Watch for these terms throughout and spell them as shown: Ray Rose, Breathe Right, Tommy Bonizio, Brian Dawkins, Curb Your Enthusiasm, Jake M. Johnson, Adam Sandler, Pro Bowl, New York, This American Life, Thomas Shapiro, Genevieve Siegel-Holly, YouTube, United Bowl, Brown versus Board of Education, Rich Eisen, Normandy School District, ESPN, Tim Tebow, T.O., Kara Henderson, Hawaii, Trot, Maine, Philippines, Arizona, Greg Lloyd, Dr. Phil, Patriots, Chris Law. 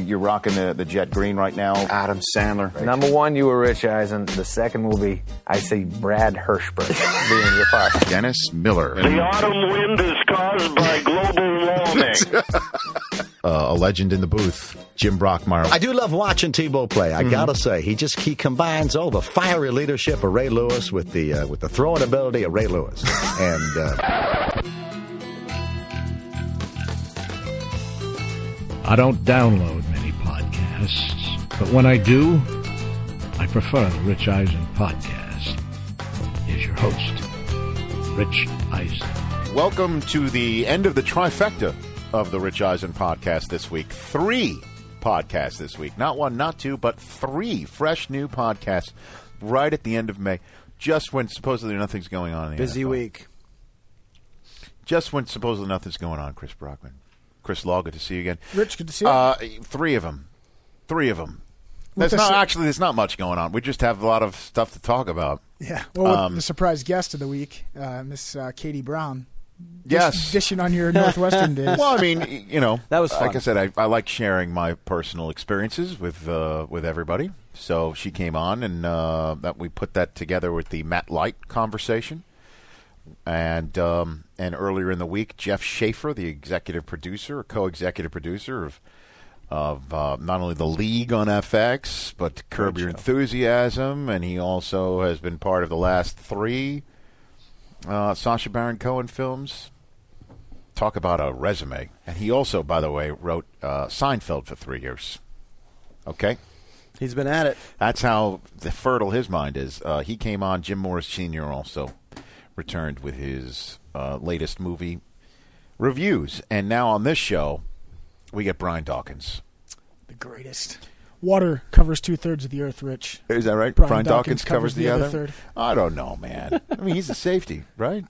You're rocking the jet green right now. Adam Sandler. Right. Number one, you were Rich Eisen. The second will be, I see Brad Hirschberg being your partner. Dennis Miller. The autumn wind is caused by global warming. A legend in the booth, Jim Brockmeyer. I do love watching Tebow play. I gotta say, he combines all the fiery leadership of Ray Lewis with the throwing ability of Ray Lewis. And I don't download many podcasts, but when I do, I prefer the Rich Eisen podcast. Here's your host, Rich Eisen. Welcome to the end of the trifecta of the Rich Eisen podcast this week. Three podcasts this week. Not one, not two, but three fresh new podcasts right at the end of May, just when supposedly nothing's going on in the busy NFL. Week. Just when supposedly nothing's going on, Chris Brockman. Chris Law, good to see you again. Rich, good to see you. Three of them. There's not much going on. We just have a lot of stuff to talk about. Yeah. Well, the surprise guest of the week, Miss Katie Brown. Yes. Dishing on your Northwestern days. Well, I mean, you know. That was fun. Like I said, I like sharing my personal experiences with everybody. So she came on, and that we put that together with the Matt Light conversation. And earlier in the week, Jeff Schaefer, the co-executive producer of not only The League on FX, but Curb Your Enthusiasm. And he also has been part of the last three Sacha Baron Cohen films. Talk about a resume. And he also, by the way, wrote Seinfeld for 3 years. Okay? He's been at it. That's how fertile his mind is. He came on. Jim Morris Sr. also returned with his latest movie reviews. And now on this show, we get Brian Dawkins. The greatest. Water covers 2/3 of the earth, Rich. Is that right? Brian Dawkins covers the other third. I don't know, man. I mean, he's a safety, right?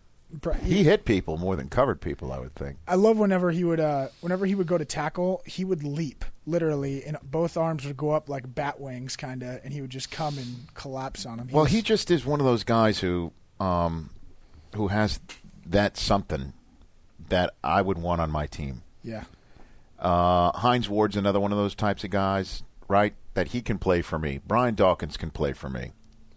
He hit people more than covered people, I would think. I love whenever he would go to tackle, he would leap, literally, and both arms would go up like bat wings, kind of, and he would just come and collapse on him. He just is one of those guys who has that something that I would want on my team. Yeah. Hines Ward's another one of those types of guys. Right, that he can play for me. Brian Dawkins can play for me.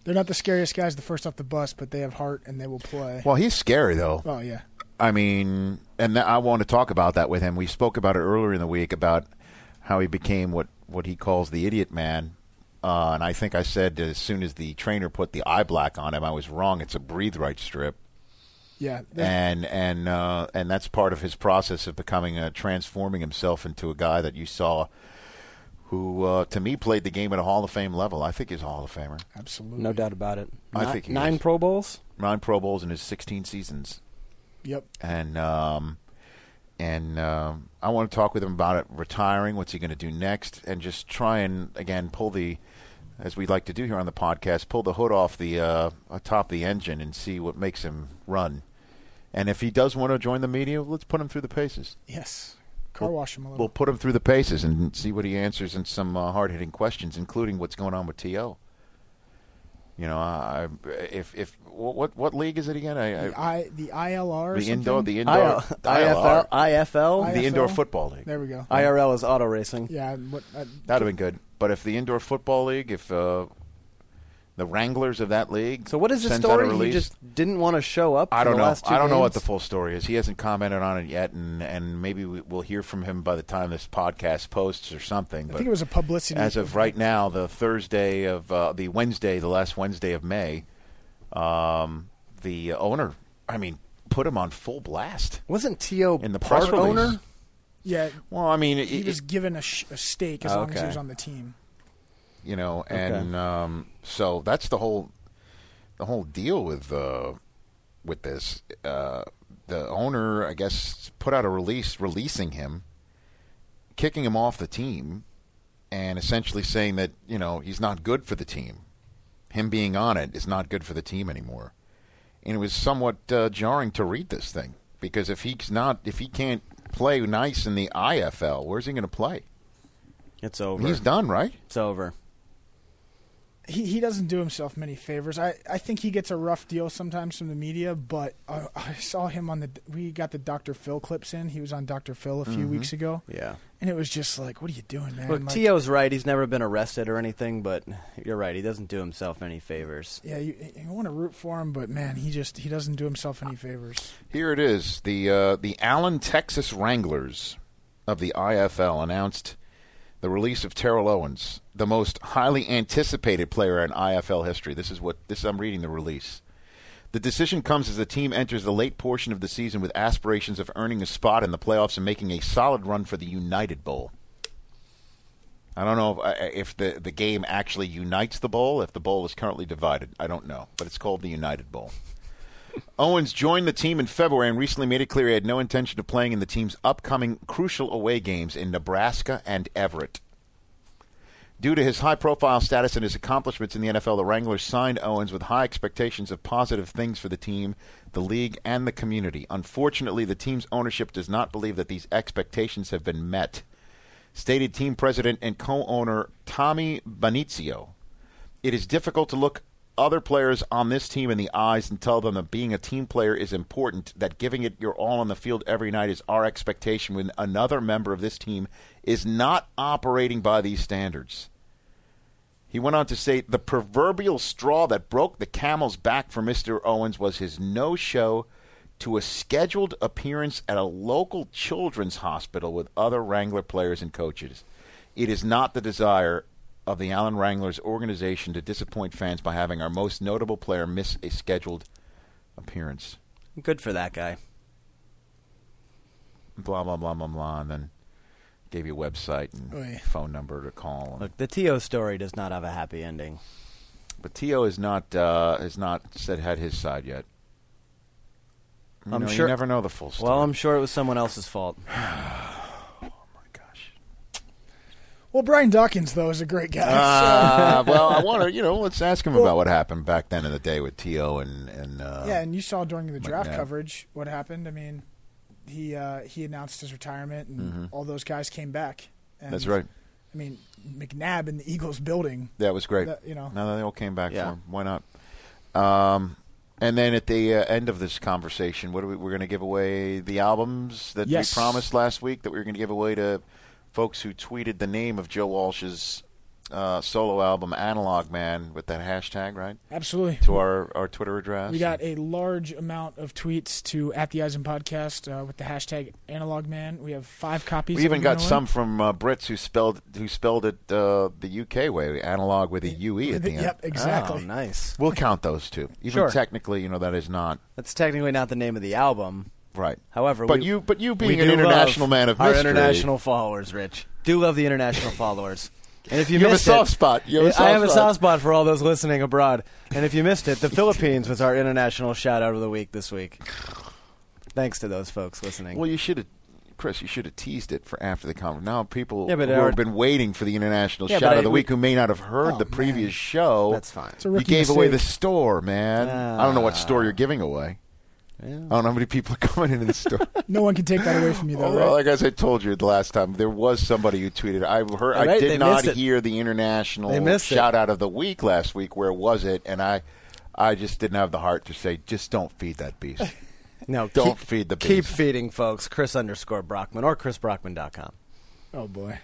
They're not the scariest guys the first off the bus, but they have heart and they will play. Well, he's scary, though. Oh, yeah. I mean, and I want to talk about that with him. We spoke about it earlier in the week about how he became what he calls the Idiot Man. And I think I said as soon as the trainer put the eye black on him, I was wrong. It's a Breathe Right strip. Yeah. And that's part of his process of transforming himself into a guy that you saw – who, to me, played the game at a Hall of Fame level. I think he's a Hall of Famer. Absolutely. No doubt about it. I think he is. 9 Pro Bowls? 9 Pro Bowls in his 16 seasons. Yep. And I want to talk with him about it, retiring, what's he going to do next, and just try and, again, pull the, as we like to do here on the podcast, pull the hood off the atop the engine and see what makes him run. And if he does want to join the media, let's put him through the paces. Yes. Wash him a little. We'll put him through the paces and see what he answers in some hard-hitting questions, including what's going on with T.O. You know, if what league is it again? The ILR. The indoor. The indoor. IFL. The indoor football league. There we go. IRL is auto racing. Yeah, that'd have been good. But if the indoor football league, if the Wranglers of that league. So what is the story? He just didn't want to show up. I don't know. I don't know what the full story is. He hasn't commented on it yet, and maybe we'll hear from him by the time this podcast posts or something. I think it was a publicity. As of right now, the last Wednesday of May, the owner, put him on full blast. Wasn't T.O. in the press release? Owner? Yeah. Well, I mean, he was given a stake as long as he was on the team. You know, and so that's the whole deal with this. The owner, I guess, put out a release releasing him, kicking him off the team, and essentially saying that, you know, he's not good for the team. Him being on it is not good for the team anymore. And it was somewhat jarring to read this thing, because if he can't play nice in the IFL, where's he going to play? It's over. He's done, right? It's over. he doesn't do himself many favors. I think he gets a rough deal sometimes from the media, but I saw him on the – we got the Dr. Phil clips in. He was on Dr. Phil a few weeks ago. Yeah. And it was just like, what are you doing, man? Look, like, T.O.'s right. He's never been arrested or anything, but you're right. He doesn't do himself any favors. Yeah, you want to root for him, but, man, he doesn't do himself any favors. Here it is. The Allen, Texas Wranglers of the IFL announced – the release of Terrell Owens, the most highly anticipated player in IFL history. I'm reading the release. The decision comes as the team enters the late portion of the season with aspirations of earning a spot in the playoffs and making a solid run for the United Bowl. I don't know if the game actually unites the bowl, if the bowl is currently divided. I don't know, but it's called the United Bowl. Owens joined the team in February and recently made it clear he had no intention of playing in the team's upcoming crucial away games in Nebraska and Everett. Due to his high-profile status and his accomplishments in the NFL, the Wranglers signed Owens with high expectations of positive things for the team, the league, and the community. Unfortunately, the team's ownership does not believe that these expectations have been met, stated team president and co-owner Tommy Bonizio. It is difficult to look other players on this team in the eyes and tell them that being a team player is important, that giving it your all on the field every night is our expectation when another member of this team is not operating by these standards. He went on to say the proverbial straw that broke the camel's back for Mr. Owens was his no-show to a scheduled appearance at a local children's hospital with other Wrangler players and coaches. It is not the desire of the Allen Wranglers organization to disappoint fans by having our most notable player miss a scheduled appearance. Good for that guy. Blah, blah, blah, blah, blah, and then gave you a website and phone number to call. Look, the T.O. story does not have a happy ending. But T.O. has not had his side yet. You never know the full story. Well, I'm sure it was someone else's fault. Well, Brian Dawkins, though, is a great guy. Well, I want to, let's ask him about what happened back then in the day with T.O. and and you saw during the draft coverage what happened. I mean, he announced his retirement, and all those guys came back. And, that's right. I mean, McNabb in the Eagles building. That was great. No, they all came back for him. Why not? And then at the end of this conversation, we're going to give away the albums that we promised last week that we were going to give away to folks who tweeted the name of Joe Walsh's solo album, Analog Man, with that hashtag, right? Absolutely. To our Twitter address. We got a large amount of tweets to @TheEisenPodcast with the hashtag Analog Man. We have 5 copies. We even got some from Brits who spelled it the UK way, analog with a UE at the end. Yep, exactly. Oh, nice. We'll count those too. Technically, that is not. That's technically not the name of the album. Right. However, you being an international man of mystery, our international followers, Rich, do love the international followers. And if you missed it, I have a soft spot for all those listening abroad. And if you missed it, the Philippines was our international shout out of the week this week. Thanks to those folks listening. Well, Chris, you should have teased it for after the conference. Now people who have been waiting for the international shout out of the week who may not have heard the previous show. That's fine. You gave away the store, man. I don't know what store you're giving away. Yeah. I don't know how many people are coming into the store. No one can take that away from you, though. Well, right? Like as I told you the last time, there was somebody who tweeted. I did not hear the international shout out of the week last week. Where was it? And I just didn't have the heart to say, just don't feed that beast. No, don't feed the beast. Keep feeding, folks. Chris_Brockman or ChrisBrockman.com. Oh boy.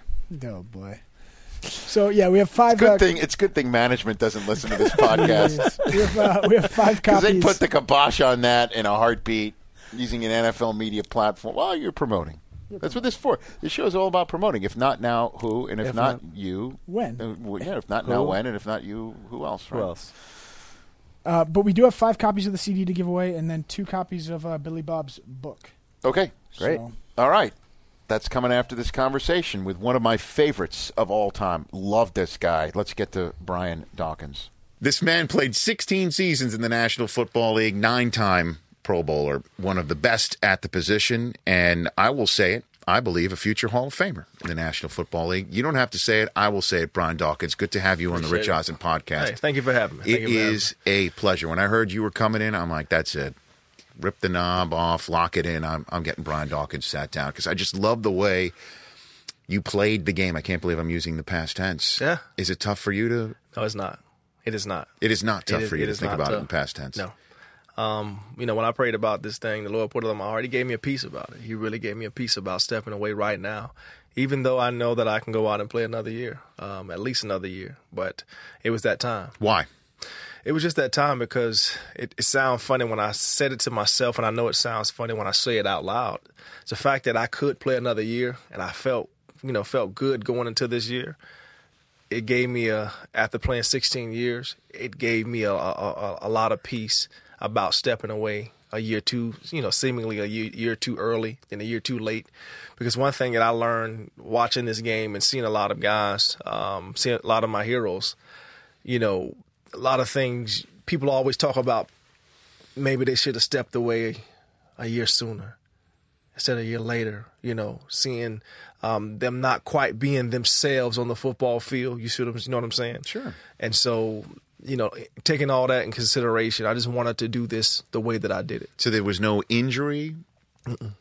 So we have 5. It's a good thing management doesn't listen to this podcast. We have 5 copies. Because they put the kibosh on that in a heartbeat, using an NFL media platform. Well, you're promoting. That's what this is for. This show is all about promoting. If not now, who? And if not you, when? If not now, when? And if not you, who else? Right? Who else? But we do have 5 copies of the CD to give away, and then 2 copies of Billy Bob's book. Okay, great. So. All right. That's coming after this conversation with one of my favorites of all time. Love this guy. Let's get to Brian Dawkins. This man played 16 seasons in the National Football League, 9-time Pro Bowler, one of the best at the position, and I will say it, I believe a future Hall of Famer in the National Football League. You don't have to say it. I will say it, Brian Dawkins. Good to have you on the Rich Eisen podcast. Hey, thank you for having me. It is a pleasure. When I heard you were coming in, I'm like, that's it. Rip the knob off, lock it in. I'm getting Brian Dawkins sat down because I just love the way you played the game. I can't believe I'm using the past tense. Yeah. Is it tough for you to? No, it's not. It is not. It is not tough for you to think about it in past tense. No. You know, when I prayed about this thing, the Lord put it on my heart. He gave me a piece about it. He really gave me a piece about stepping away right now, even though I know that I can go out and play another year, at least another year. But it was that time. Why? It was just that time because it sounds funny when I said it to myself, and I know it sounds funny when I say it out loud. It's the fact that I could play another year, and I felt good going into this year. It gave me after playing 16 years, it gave me a lot of peace about stepping away a year too, seemingly a year too early and a year too late. Because one thing that I learned watching this game and seeing a lot of guys, seeing a lot of my heroes, a lot of things people always talk about, maybe they should have stepped away a year sooner instead of a year later, seeing them not quite being themselves on the football field. You know what I'm saying? Sure. And so, taking all that in consideration, I just wanted to do this the way that I did it. So there was no injury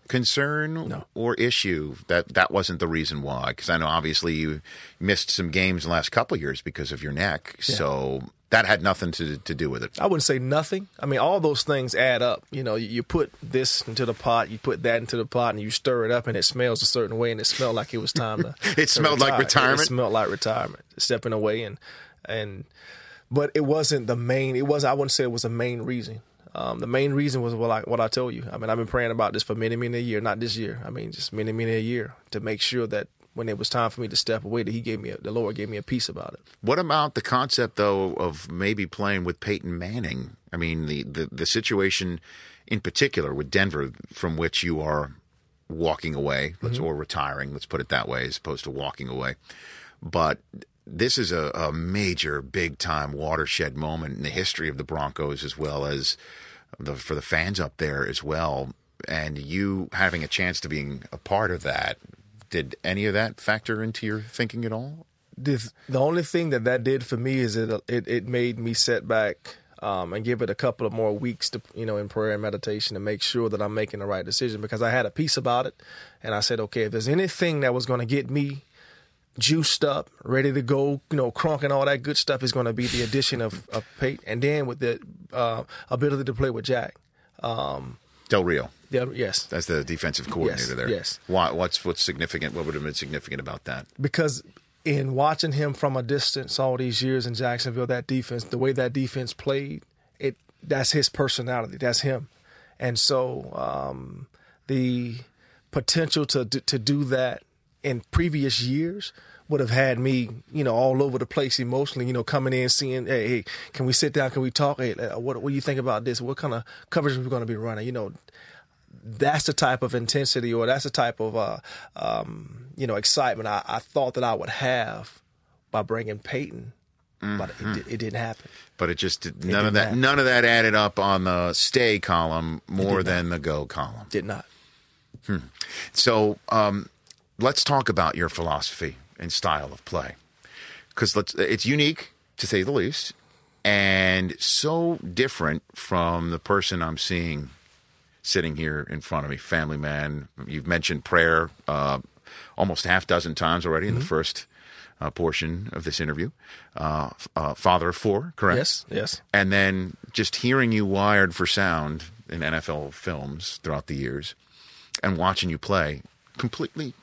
concern or issue? That wasn't the reason why? Because I know obviously you missed some games in the last couple of years because of your neck. Yeah. So that had nothing to do with it. I wouldn't say nothing. I mean, all those things add up. You put this into the pot, you put that into the pot, and you stir it up, and it smells a certain way, and it smelled like it was time to It smelled like retirement? It smelled like retirement, stepping away. But it wasn't the main – I wouldn't say it was the main reason. The main reason was what I told you. I mean, I've been praying about this for many, many a year. Not this year. I mean, just many, many a year to make sure that when it was time for me to step away, that the Lord gave me a peace about it. What about the concept, though, of maybe playing with Peyton Manning? I mean, the situation in particular with Denver, from which you are walking away, or retiring, let's put it that way, as opposed to walking away. But this is a major, big-time watershed moment in the history of the Broncos, as well as for the fans up there as well. And you having a chance to being a part of that, did any of that factor into your thinking at all? The only thing that did for me is it made me set back and give it a couple of more weeks to, in prayer and meditation to make sure that I'm making the right decision, because I had a peace about it. And I said, okay, if there's anything that was going to get me juiced up, ready to go, crunk and all that good stuff, is going to be the addition of Peyton. And then with the ability to play with Jack. Del Rio. Yes. That's the defensive coordinator there. Yes. Why, what's significant? What would have been significant about that? Because in watching him from a distance all these years in Jacksonville, the way that defense played, that's his personality. That's him. And so the potential to do that in previous years would have had me, all over the place emotionally, coming in, seeing, hey, can we sit down? Can we talk? Hey, what do you think about this? What kind of coverage are we going to be running? That's the type of intensity, or that's the type of, excitement I thought that I would have by bringing Peyton. But it didn't happen. But it just did, none of that added up on the stay column more than the go column. Did not. So, let's talk about your philosophy and style of play, because it's unique, to say the least, and so different from the person I'm seeing sitting here in front of me, family man. You've mentioned prayer almost half dozen times already in the first portion of this interview. Father of four, correct? Yes. And then just hearing you wired for sound in NFL films throughout the years and watching you play, completely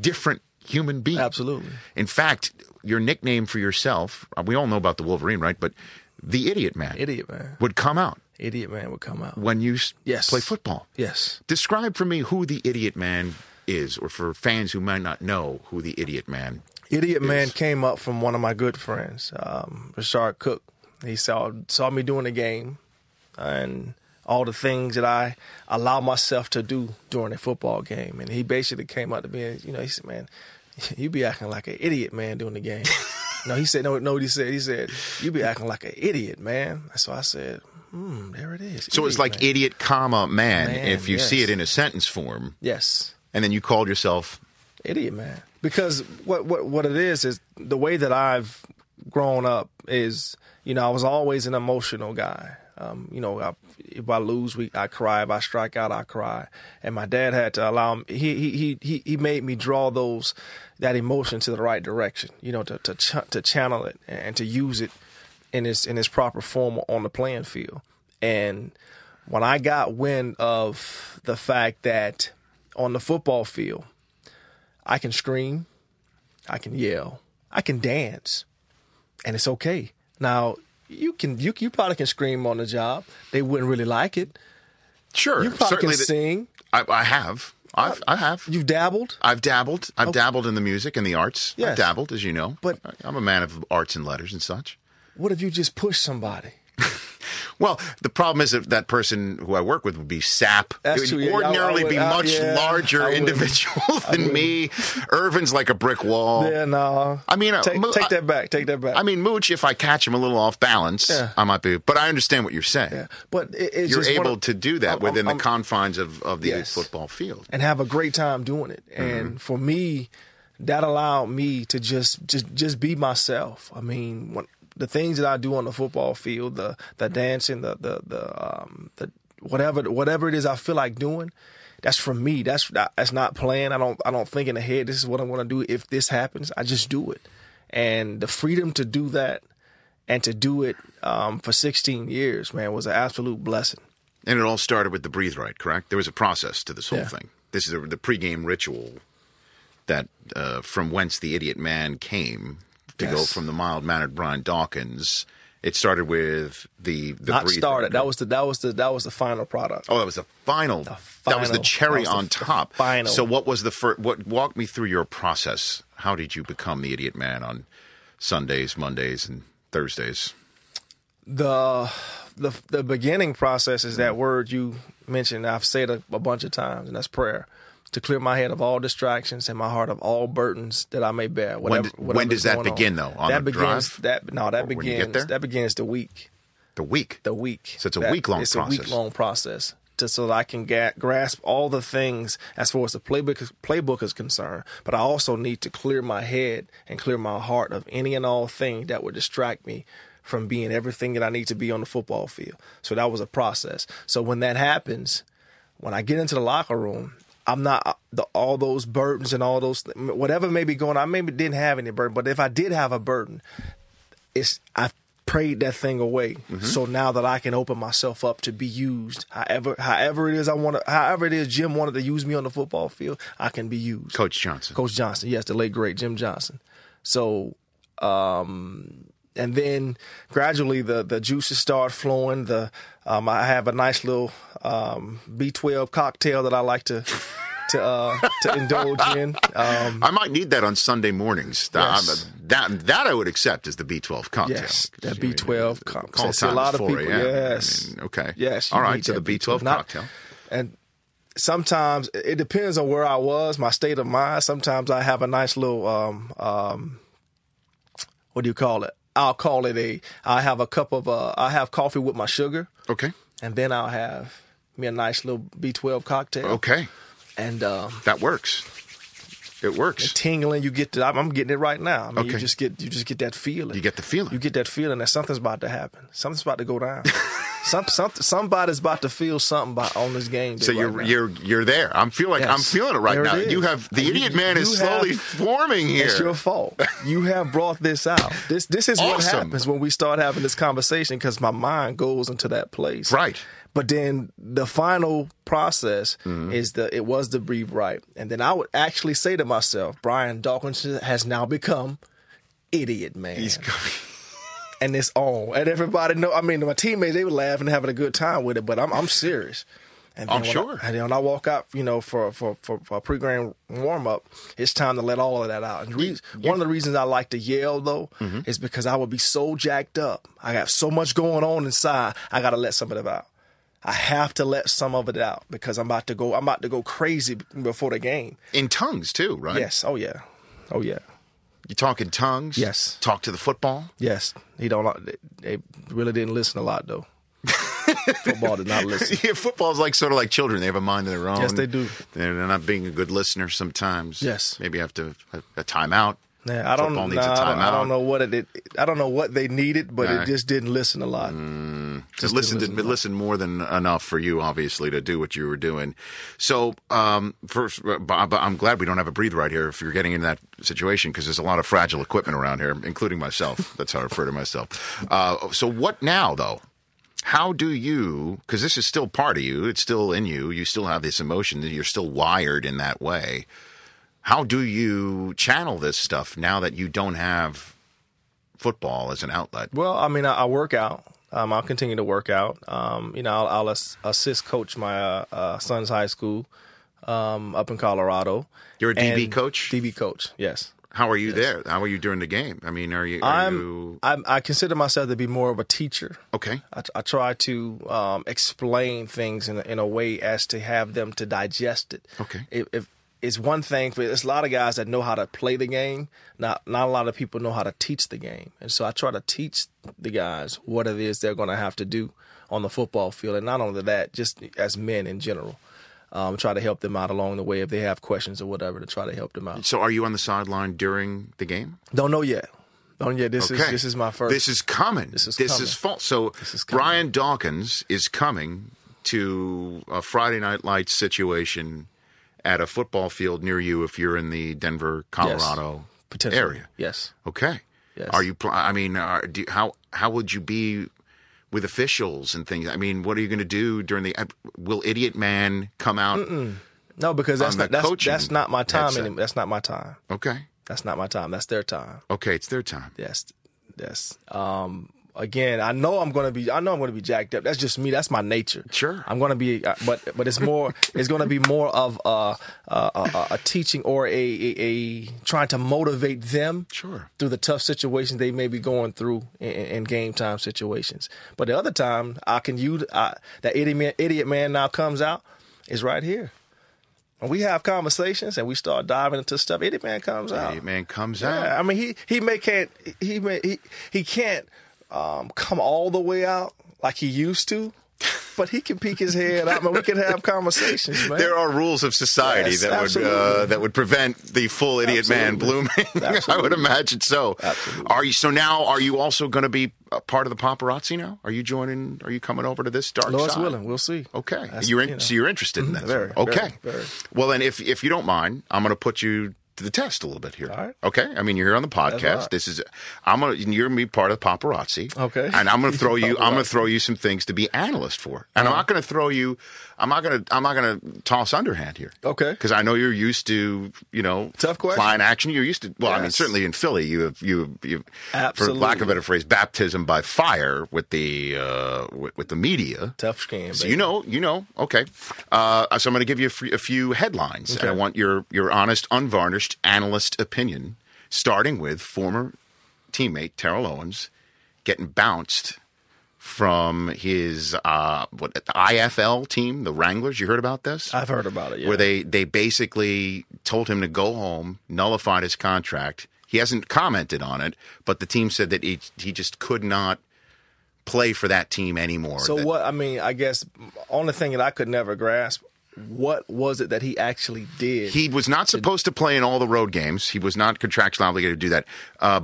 different human being. Absolutely. In fact, your nickname for yourself, we all know about the Wolverine, right? But the Idiot Man would come out. Idiot Man would come out. When you play football. Yes. Describe for me who the Idiot Man is, or for fans who might not know who the Idiot Man is. Idiot Man came up from one of my good friends, Rashard Cook. He saw me doing the game and all the things that I allow myself to do during a football game. And he basically came up to me and, he said, man, you be acting like an idiot, man, during the game. He said, you be acting like an idiot, man. So I said, there it is. So it's like man. Idiot, man, if you see it in a sentence form. Yes. And then you called yourself Idiot Man. Because what it is the way that I've grown up is, I was always an emotional guy. If I lose, I cry. If I strike out, I cry. And my dad had to allow me. He made me draw that emotion to the right direction. To channel it and to use it in his proper form on the playing field. And when I got wind of the fact that on the football field, I can scream, I can yell, I can dance, and it's okay. Now, you probably can scream on the job. They wouldn't really like it. Sure. You probably can sing. I have. You've dabbled? I've dabbled. I've dabbled in the music and the arts. Yes. I've dabbled, as you know. But I'm a man of arts and letters and such. What if you just push somebody? Well, the problem is that person who I work with would be sap. That's true. It would ordinarily be much larger individual than me. Irvin's like a brick wall. Yeah, no. I mean, Take that back. I mean, Mooch, if I catch him a little off balance, I might be. But I understand what you're saying. Yeah. But you're able to do that within the confines of the football field. And have a great time doing it. And for me, that allowed me to just be myself. I mean, the things that I do on the football field, the dancing, the whatever it is I feel like doing, that's for me. That's not playing. I don't think in the head, this is what I'm going to do if this happens. I just do it. And the freedom to do that and to do it for 16 years, man, was an absolute blessing. And it all started with the Breathe Right, correct? There was a process to this whole thing. This is the pregame ritual that from whence the Idiot Man came. To go from the mild-mannered Brian Dawkins, it started with the not breathing. Started. That was the final product. Oh, that was the final. That was the cherry on top. Final. So, what was the first? What walk me through your process? How did you become the Idiot Man on Sundays, Mondays, and Thursdays? The beginning process is that word you mentioned. I've said a bunch of times, and that's prayer. To clear my head of all distractions and my heart of all burdens that I may bear. When does that begin, though? On the drive? That begins the week. The week? The week. So it's a week-long process. It's a week-long process so that I can grasp all the things as far as the playbook is concerned. But I also need to clear my head and clear my heart of any and all thing that would distract me from being everything that I need to be on the football field. So that was a process. So when that happens, when I get into the locker room, I'm not all those burdens and all those whatever may be going on. I maybe didn't have any burden, but if I did have a burden, I prayed that thing away. Mm-hmm. So now that I can open myself up to be used, however it is Jim wanted to use me on the football field, I can be used. Coach Johnson, yes, the late great Jim Johnson. So, and then gradually the juices start flowing. I have a nice little B12 cocktail that I like to indulge in. I might need that on Sunday mornings. Yes. That I would accept as the B12 cocktail. Yes, that B12 cocktail. Call time a lot of people. Yes. I mean, okay. Yes. All right. So the B12 cocktail. And sometimes it depends on where I was, my state of mind. Sometimes I have a nice little what do you call it? I'll call it I have coffee with my sugar. Okay. And then I'll have me a nice little B12 cocktail. Okay. And that works. It works. Tingling, you get I'm getting it right now. I mean, okay. You just get that feeling. You get the feeling. You get that feeling that something's about to happen. Something's about to go down. Somebody's about to feel something on this game. So you're there. I'm feeling it right there now. It you have the and Idiot you, Man you is slowly have, forming here. It's your fault. You have brought this out. This is awesome. What happens when we start having this conversation because my mind goes into that place. Right. But then the final process is it was the Breathe Right, and then I would actually say to myself, Brian Dawkins has now become Idiot Man. He's coming. And it's on. And everybody know. I mean, my teammates, they were laughing and having a good time with it, but I'm serious. And I'm sure. And then when I walk out, you know, for a pregame warm-up, it's time to let all of that out. And one of the reasons I like to yell, though, is because I would be so jacked up. I got so much going on inside, I got to let some of it out. I have to let some of it out because I'm about to go crazy before the game. In tongues, too, right? Yes. Oh, yeah. Oh, yeah. You talk in tongues? Yes. Talk to the football? Yes. They really didn't listen a lot, though. Football did not listen. Yeah, football's sort of like children. They have a mind of their own. Yes, they do. They're not being a good listener sometimes. Yes. Maybe have to have a timeout. Yeah, I don't know what they needed, but it just didn't listen a lot. It listened more than enough for you, obviously, to do what you were doing. So, first, I'm glad we don't have a Breathe Right here if you're getting in that situation, because there's a lot of fragile equipment around here, including myself. That's how I refer to myself. So what now, though? How do you, because this is still part of you, it's still in you, you still have this emotion, you're still wired in that way. How do you channel this stuff now that you don't have football as an outlet? Well, I mean, I work out. I'll continue to work out. I'll assist coach my son's high school up in Colorado. You're a DB coach? DB coach, yes. How are you there? How are you during the game? I mean, I consider myself to be more of a teacher. Okay. I try to explain things in a way as to have them to digest it. Okay. It's one thing for there's a lot of guys that know how to play the game. Not a lot of people know how to teach the game. And so I try to teach the guys what it is they're going to have to do on the football field. And not only that, just as men in general, try to help them out along the way if they have questions or whatever, to try to help them out. So are you on the sideline during the game? Don't know yet. This is my first. This is coming. This is false. So Brian Dawkins is coming to a Friday Night Lights situation at a football field near you if you're in the Denver, Colorado area. Yes. Okay. Yes. Are you? How would you be with officials and things? I mean, what are you going to do during the? Will Idiot Man come out? Mm-mm. No, because that's not my time anymore. That's not my time. Okay. That's not my time. That's their time. Okay, it's their time. Yes. Again, I know I'm going to be jacked up. That's just me. That's my nature. Sure. I'm going to be, but it's more. It's going to be more of a teaching or a trying to motivate them. Sure. Through the tough situations they may be going through in game time situations. But the other time I can use that idiot man now comes out is right here. When we have conversations and we start diving into stuff, Idiot Man comes out. Yeah. I mean, he can't. Come all the way out like he used to, but he can peek his head out and we can have conversations, man. There are rules of society that would prevent the full Idiot Man blooming. I would imagine so. Absolutely. Are you also going to be a part of the paparazzi now? Are you coming over to this dark side? Lord's willing, we'll see. Okay. So you're interested in that. Very. Okay. Very. Well, then if you don't mind, I'm going to put you the test a little bit here. All right. Okay. I mean, you're here on the podcast. You're gonna be part of the paparazzi. Okay. And I'm gonna throw you some things to be analyst for. And uh-huh. I'm not gonna toss underhand here. Okay. Because I know you're used to, tough question. Flying action. You're used to I mean, certainly in Philly you have absolutely, for lack of a better phrase, baptism by fire with the media. Tough game. So baby. Okay. So I'm gonna give you a few headlines. Okay. And I want your honest, unvarnished analyst opinion, starting with former teammate Terrell Owens getting bounced from his IFL team, the Wranglers. You heard about this? I've heard about it, yeah. Where they basically told him to go home, nullified his contract. He hasn't commented on it, but the team said that he just could not play for that team anymore. So I guess only thing that I could never grasp, what was it that he actually did? He was not supposed to play in all the road games. He was not contractually obligated to do that.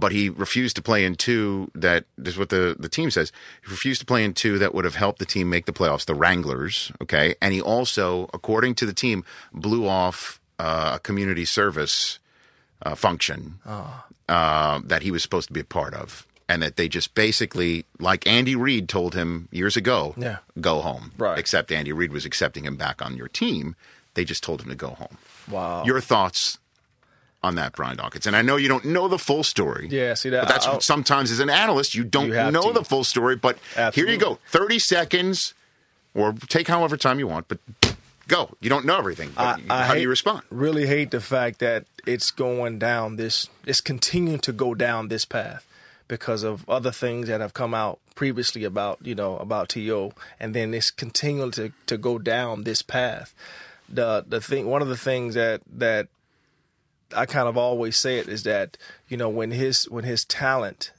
But he refused to play in two that, this is what the team says, he refused to play in two that would have helped the team make the playoffs, the Wranglers, okay? And he also, according to the team, blew off a community service function that he was supposed to be a part of. And that they just basically, like Andy Reid told him years ago, go home. Right. Except Andy Reid was accepting him back on your team. They just told him to go home. Wow. Your thoughts on that, Brian Dawkins? And I know you don't know the full story. Yeah, see that. But that's what sometimes as an analyst, you don't know the full story. But Absolutely. Here you go. 30 seconds, or take however time you want, but go. You don't know everything. How do you respond? Really hate the fact that it's continuing to go down this path, because of other things that have come out previously about T.O., and then it's continuing to go down this path. One of the things that I kind of always say it is that, when his talent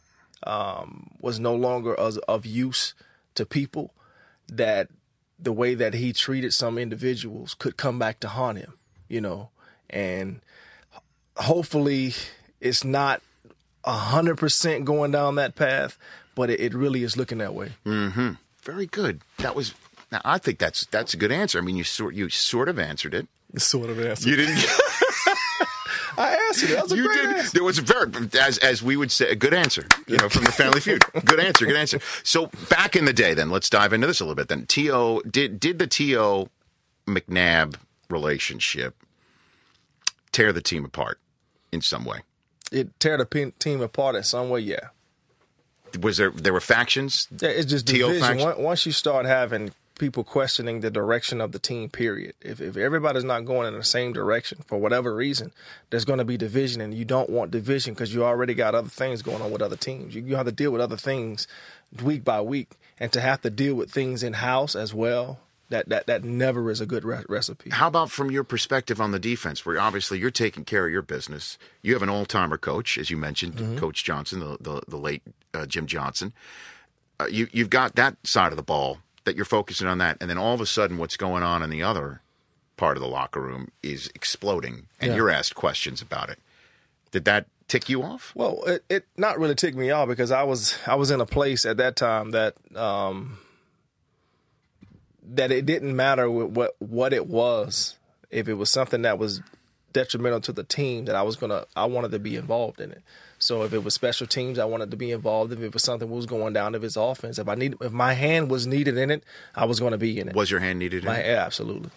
was no longer of use to people, that the way that he treated some individuals could come back to haunt him, and hopefully it's not 100% going down that path, but it really is looking that way. Mm-hmm. Very good. That was. Now I think that's a good answer. I mean, you sort of answered it. Sort of answered. You didn't. I answered it. That was a great answer. There was a very, as we would say, a good answer. You know, from the Family Feud. Good answer. Good answer. So back in the day, then let's dive into this a little bit. Then T.O. did the T.O. McNabb relationship tear the team apart in some way? It tear the team apart in some way. Yeah. Was there were factions? Yeah, it's just division. Once you start having people questioning the direction of the team, period. If everybody's not going in the same direction for whatever reason, there's going to be division, and you don't want division because you already got other things going on with other teams. You have to deal with other things week by week, and to have to deal with things in-house as well, that never is a good recipe. How about from your perspective on the defense, where obviously you're taking care of your business? You have an all-timer coach, as you mentioned, mm-hmm. Coach Johnson, the late Jim Johnson. You've got that side of the ball that you're focusing on that, and then all of a sudden what's going on in the other part of the locker room is exploding, and you're asked questions about it. Did that tick you off? Well, it not really ticked me off, because I was in a place at that time that that it didn't matter what it was. If it was something that was detrimental to the team, that I wanted to be involved in it. So if it was special teams, I wanted to be involved. If it was something that was going down, if it's offense, if my hand was needed in it, I was going to be in it. Was your hand needed in it? Yeah, absolutely.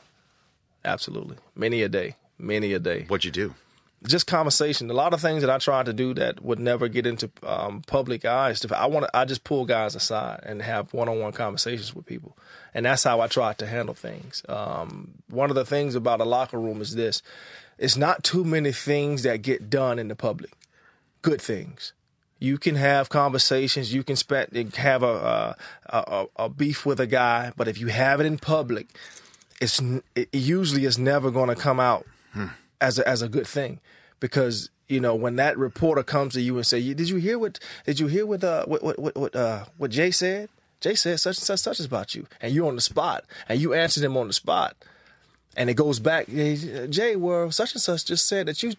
Absolutely. Many a day. Many a day. What'd you do? Just conversation. A lot of things that I tried to do that would never get into public eyes. I just pull guys aside and have one-on-one conversations with people. And that's how I tried to handle things. One of the things about a locker room is this. It's not too many things that get done in the public. Good things. You can have conversations. You can have a beef with a guy. But if you have it in public, it usually is never going to come out as a good thing, because you know when that reporter comes to you and say, "Did you hear what Jay said? Jay said such and such such about you," and you're on the spot and you answer them on the spot, and it goes back. Jay, well, such and such just said that you.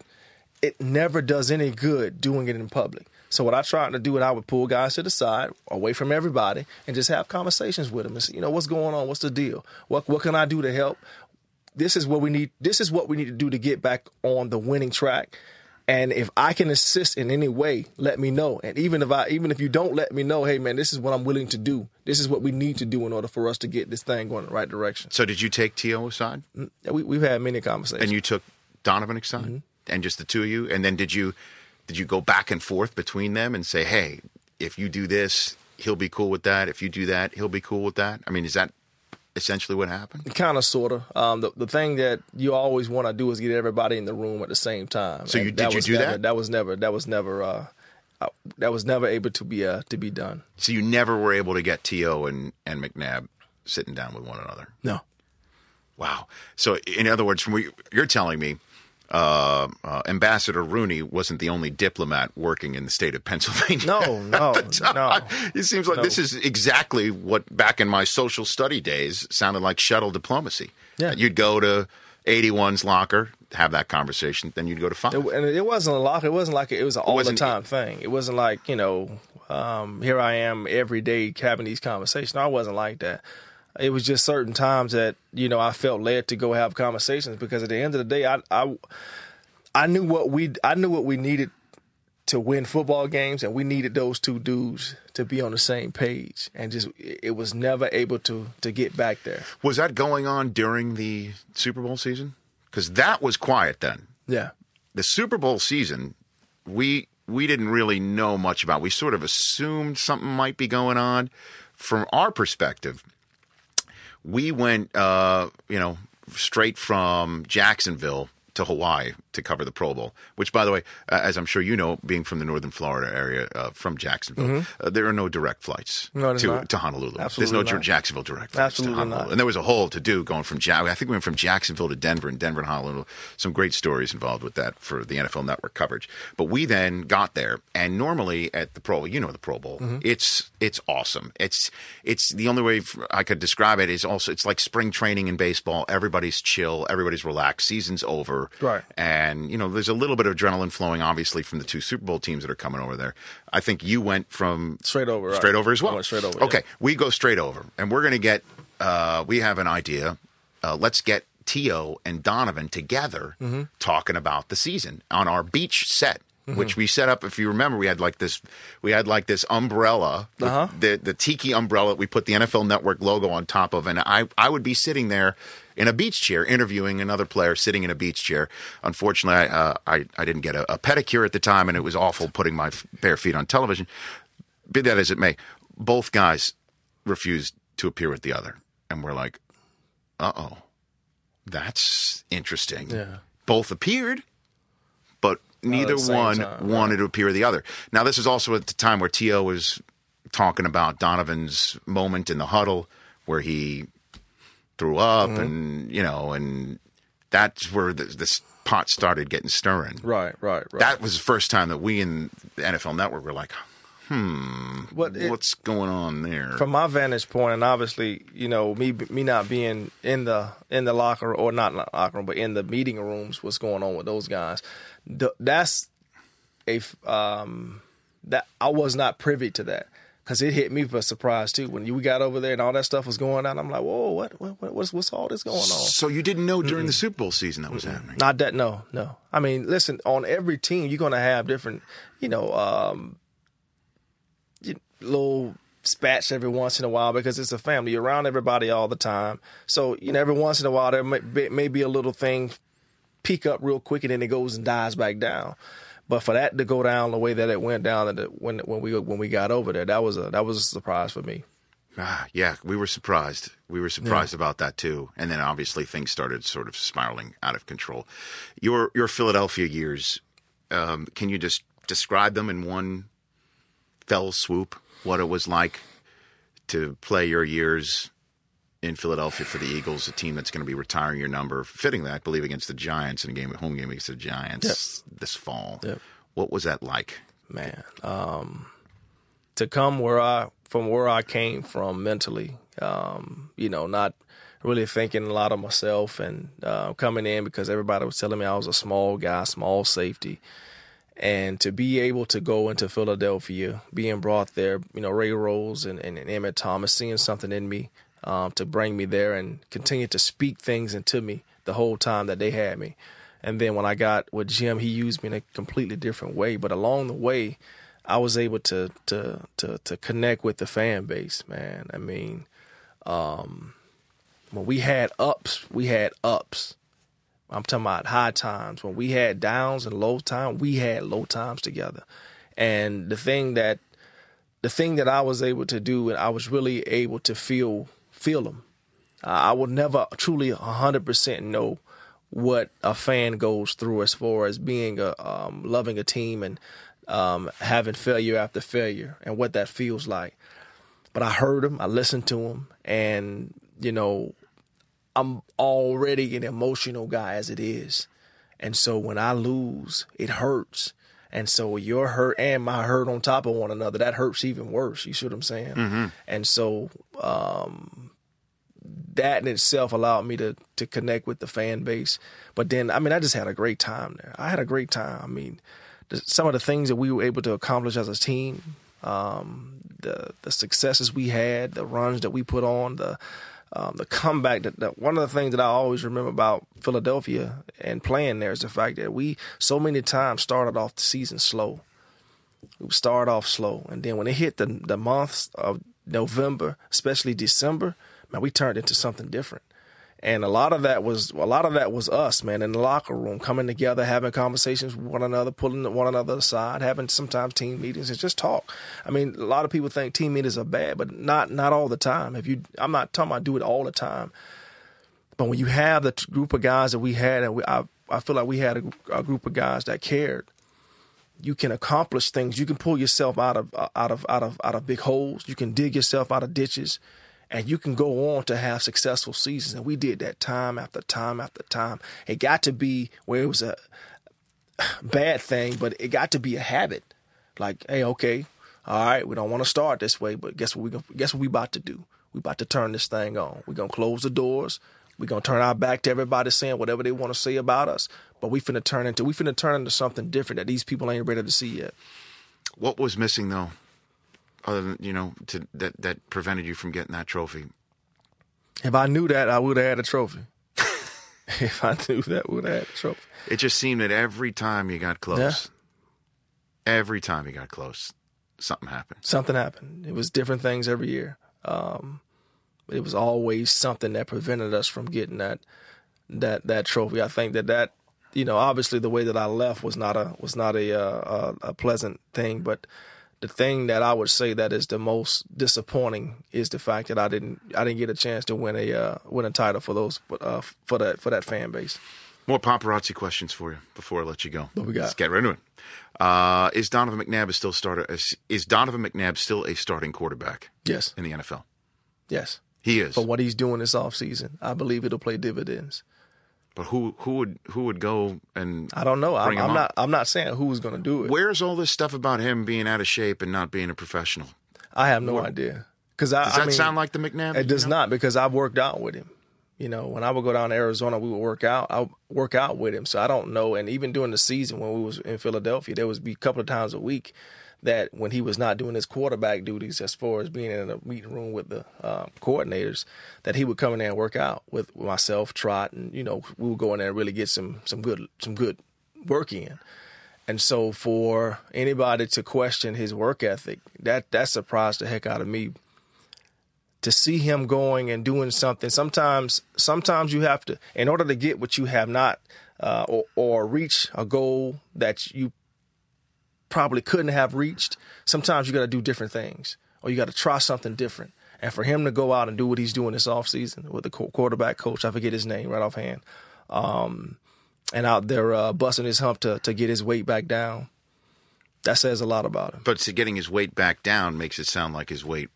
It never does any good doing it in public. So what I tried to do, and I would pull guys to the side, away from everybody, and just have conversations with them. And say, what's going on? What's the deal? What can I do to help? This is what we need. This is what we need to do to get back on the winning track. And if I can assist in any way, let me know. And even if you don't let me know, hey, man, this is what I'm willing to do. This is what we need to do in order for us to get this thing going in the right direction. So did you take T.O. aside? We've had many conversations. And you took Donovan aside? Mm-hmm. And just the two of you, and then did you go back and forth between them and say, hey, if you do this, he'll be cool with that. If you do that, he'll be cool with that. I mean, is that essentially what happened? Kind of, sort of. The thing that you always want to do is get everybody in the room at the same time. So did you do that? That was never able to be done. So you never were able to get T.O. and McNabb sitting down with one another. No. Wow. So in other words, from what you're telling me. Ambassador Rooney wasn't the only diplomat working in the state of Pennsylvania. No. It seems like this is exactly what back in my social study days sounded like shuttle diplomacy. Yeah. You'd go to 81's locker, have that conversation, then you'd go to 5. And it wasn't a locker. It wasn't like it was an all-the-time thing. It wasn't like, here I am every day having these conversations. No, I wasn't like that. It was just certain times that, I felt led to go have conversations, because at the end of the day, I knew what we needed to win football games, and we needed those two dudes to be on the same page, and just it was never able to get back there. Was that going on during the Super Bowl season? Because that was quiet then. Yeah. The Super Bowl season, we didn't really know much about. We sort of assumed something might be going on from our perspective. We went, straight from Jacksonville to Hawaii to cover the Pro Bowl, which, by the way, as I'm sure you know, being from the northern Florida area, from Jacksonville, mm-hmm. There are no direct flights to Honolulu. Absolutely There's no not. Jacksonville direct flights Absolutely to Honolulu. Not. And there was a whole to-do going from I think we went from Jacksonville to Denver, and Denver to Honolulu. Some great stories involved with that for the NFL Network coverage. But we then got there, and normally at the Pro Bowl, the Pro Bowl, mm-hmm. It's awesome. It's the only way I could describe it is also it's like spring training in baseball. Everybody's chill. Everybody's relaxed. Season's over. over. Right. And, you know, there's a little bit of adrenaline flowing, obviously, from the two Super Bowl teams that are coming over there. I think you went from... Straight over. Straight over as well. I went straight over. Okay. Yeah. We go straight over. And we're going to get... we have an idea. Let's get T.O. and Donovan together talking about the season on our beach set. Which we set up, if you remember, we had like this umbrella, the tiki umbrella. We put the NFL Network logo on top of, and I would be sitting there in a beach chair interviewing another player sitting in a beach chair. Unfortunately, I didn't get a pedicure at the time, and it was awful putting my bare feet on television. Be that as it may, both guys refused to appear with the other, and we're like, uh-oh, that's interesting. Yeah. Both appeared, but... Neither one wanted to appear the other. Now, this is also at the time where T.O. was talking about Donovan's moment in the huddle where he threw up and, you know, and that's where this pot started getting stirring. Right. That was the first time that we in the NFL Network were like, what's going on there? From my vantage point, and obviously, you know, me not being in the locker room, or not locker room, but in the meeting rooms, what's going on with those guys? That's that I was not privy to that, because it hit me for a surprise too when we got over there and all that stuff was going on. I'm like, whoa, what's all this going on? So you didn't know during the Super Bowl season that was happening? Not that, no. I mean, listen, on every team you're gonna have different, you know. Little spats every once in a while, because it's a family. You're around everybody all the time. So, you know, every once in a while, there may be a little thing peak up real quick, and then it goes and dies back down. But for that to go down the way that it went down when we got over there, that was a surprise for me. Yeah, we were surprised. Yeah. About that, too. And then, obviously, things started sort of spiraling out of control. Your Philadelphia years, can you just describe them in one fell swoop? What it was like to play your years in Philadelphia for the Eagles, a team that's going to be retiring your number, fitting that, I believe, against the Giants in a home game against the Giants this fall. Yep. What was that like? Man, to come from where I came from mentally, you know, not really thinking a lot of myself, and coming in because everybody was telling me I was a small guy, small safety. And to be able to go into Philadelphia, being brought there, you know, Ray Rose and Emmett Thomas, seeing something in me to bring me there and continue to speak things into me the whole time that they had me. And then when I got with Jim, he used me in a completely different way. But along the way, I was able to connect with the fan base, man. I mean, when we had ups. I'm talking about high times. When we had downs and low times, we had low times together. And the thing that I was able to do, and I was really able to feel them. I will never truly 100% know what a fan goes through as far as being loving a team and having failure after failure and what that feels like. But I heard them, I listened to them, and, you know, I'm already an emotional guy as it is. And so when I lose, it hurts. And so your hurt and my hurt on top of one another, that hurts even worse. You see what I'm saying? Mm-hmm. And so that in itself allowed me to connect with the fan base. But then, I mean, I just had a great time there. I mean, some of the things that we were able to accomplish as a team, the successes we had, the runs that we put on, the comeback. That one of the things that I always remember about Philadelphia and playing there is the fact that we so many times started off the season slow. We start off slow, and then when it hit the months of November, especially December, man, we turned into something different. And a lot of that was us, man, in the locker room, coming together, having conversations with one another, pulling one another aside, having sometimes team meetings and just talk. I mean, a lot of people think team meetings are bad, but not all the time. I'm not talking about do it all the time, but when you have the group of guys that we had, and I feel like we had a group of guys that cared, you can accomplish things. You can pull yourself out of big holes. You can dig yourself out of ditches. And you can go on to have successful seasons. And we did that time after time after time. It got to be where it was a bad thing, but it got to be a habit. Like, hey, okay, all right, we don't want to start this way, but guess what we about to do? We about to turn this thing on. We're going to close the doors. We're going to turn our back to everybody saying whatever they want to say about us. But we finna turn into something different that these people ain't ready to see yet. What was missing, though, other than, that prevented you from getting that trophy? If I knew that, I would have had a trophy. If I knew that, I would have had a trophy. It just seemed that every time you got close, something happened. It was different things every year. It was always something that prevented us from getting that trophy. I think that obviously the way that I left was not a pleasant thing, but the thing that I would say that is the most disappointing is the fact that I didn't get a chance to win a title for that fan base. More paparazzi questions for you before I let you go. What we got? Let's get right into it. Is Donovan McNabb still a starting quarterback? Yes. In the NFL. Yes. He is. But what he's doing this offseason, I believe it'll play dividends. But who would go and I don't know. I'm not saying who's going to do it. Where's all this stuff about him being out of shape and not being a professional? I have no idea. Does that sound like the McNabb? It does not, because I've worked out with him. When I would go down to Arizona, we would work out. I would work out with him. So I don't know. And even during the season when we was in Philadelphia, there was be a couple of times a week that when he was not doing his quarterback duties as far as being in a meeting room with the coordinators, that he would come in there and work out with myself, Trot, and, we would go in there and really get some good work in. And so for anybody to question his work ethic, that surprised the heck out of me. To see him going and doing something, sometimes you have to, in order to get what you have not or reach a goal that you probably couldn't have reached, sometimes you got to do different things or you got to try something different. And for him to go out and do what he's doing this offseason with the quarterback coach, I forget his name right offhand, and out there busting his hump to get his weight back down, that says a lot about him. But so getting his weight back down makes it sound like his weight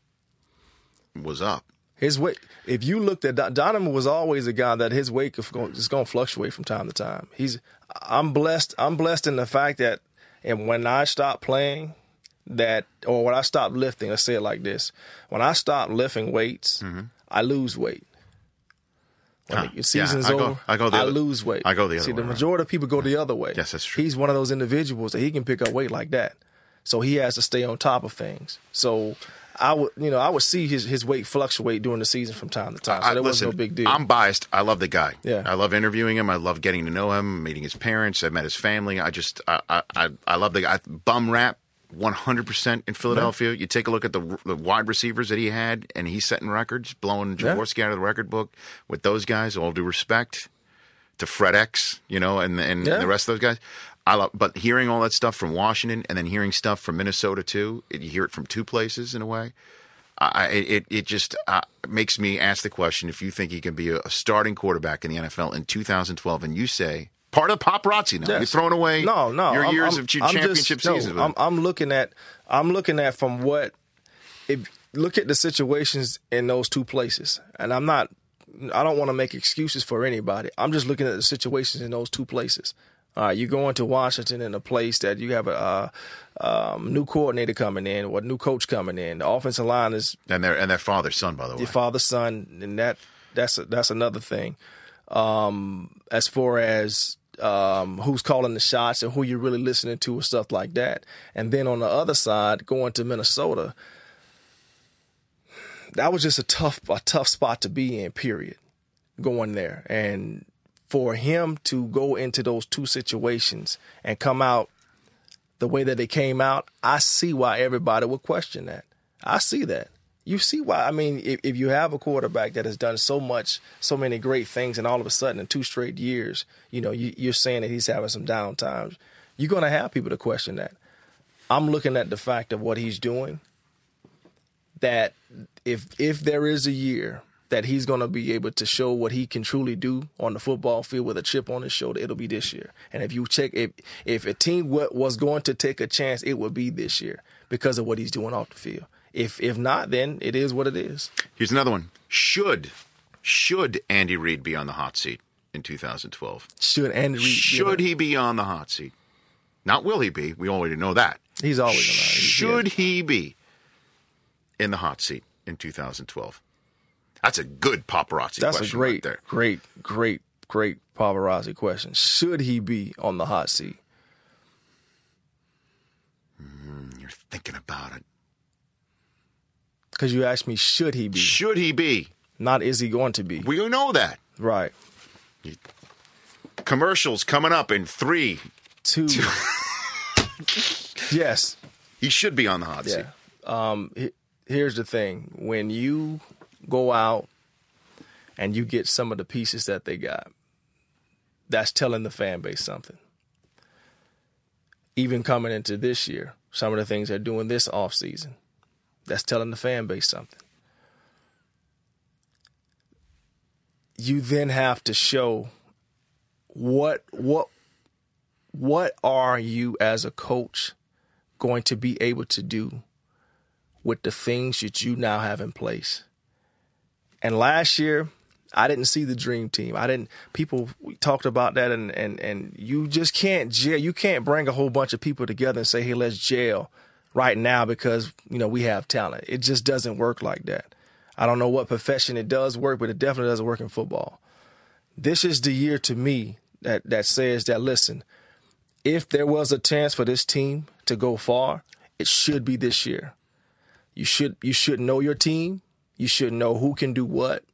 was up. His weight, if you looked at Donovan, was always a guy that his weight is going to fluctuate from time to time. I'm blessed in the fact that, and when I stopped playing that, or when I stopped lifting, let's say it like this. When I stop lifting weights, I lose weight. When the season's over, I lose weight. I go the other way. See, the majority of people go the other way. Yes, that's true. He's one of those individuals that he can pick up weight like that. So he has to stay on top of things. So I would see his weight fluctuate during the season from time to time. So that was no big deal. I'm biased. I love the guy. Yeah. I love interviewing him. I love getting to know him, meeting his parents. I met his family. I love the guy. Bum rap, 100% in Philadelphia. Yeah. You take a look at the wide receivers that he had, and he's setting records, blowing Jaworski out of the record book with those guys. All due respect to Fred X, and the rest of those guys. But hearing all that stuff from Washington and then hearing stuff from Minnesota too, you hear it from two places in a way. It just makes me ask the question: if you think he can be a starting quarterback in the NFL in 2012, and you say part of paparazzi now, you're throwing away your years of championship season. I'm looking at from what if look at the situations in those two places, and I don't want to make excuses for anybody. I'm just looking at the situations in those two places. You're going to Washington in a place that you have a new coordinator coming in or a new coach coming in. The offensive line is and their father's son, by the way. Your father's son, and that's another thing. As far as who's calling the shots and who you're really listening to and stuff like that. And then on the other side, going to Minnesota, that was just a tough spot to be in. Period. Going there and. For him to go into those two situations and come out the way that they came out, I see why everybody would question that. I see that. You see why. I mean, if you have a quarterback that has done so much, so many great things, and all of a sudden in 2 straight years, you're saying that he's having some down times, you're going to have people to question that. I'm looking at the fact of what he's doing, that if there is a year that he's going to be able to show what he can truly do on the football field with a chip on his shoulder, it'll be this year. And if you check, if a team was going to take a chance, it would be this year because of what he's doing off the field. If not, then it is what it is. Here's another one. Should Andy Reid be on the hot seat in 2012? Should he be on the hot seat? Not will he be. We already know that. He's always on the hot seat. Should he be in the hot seat in 2012? That's a good paparazzi question. That's a great, right there. great paparazzi question. Should he be on the hot seat? You're thinking about it. Because you asked me, should he be? Should he be? Not is he going to be? We know that. Right. Commercials coming up in 3, 2. Yes. He should be on the hot seat. Here's the thing. When you go out and you get some of the pieces that they got, that's telling the fan base something. Even coming into this year, some of the things they're doing this offseason, that's telling the fan base something. You then have to show what are you as a coach going to be able to do with the things that you now have in place. And last year, I didn't see the dream team. People talked about that, and you just can't jail. You can't bring a whole bunch of people together and say, hey, let's jail right now because, you know, we have talent. It just doesn't work like that. I don't know what profession it does work, but it definitely doesn't work in football. This is the year to me that says that, listen, if there was a chance for this team to go far, it should be this year. You should know your team. You should know who can do what.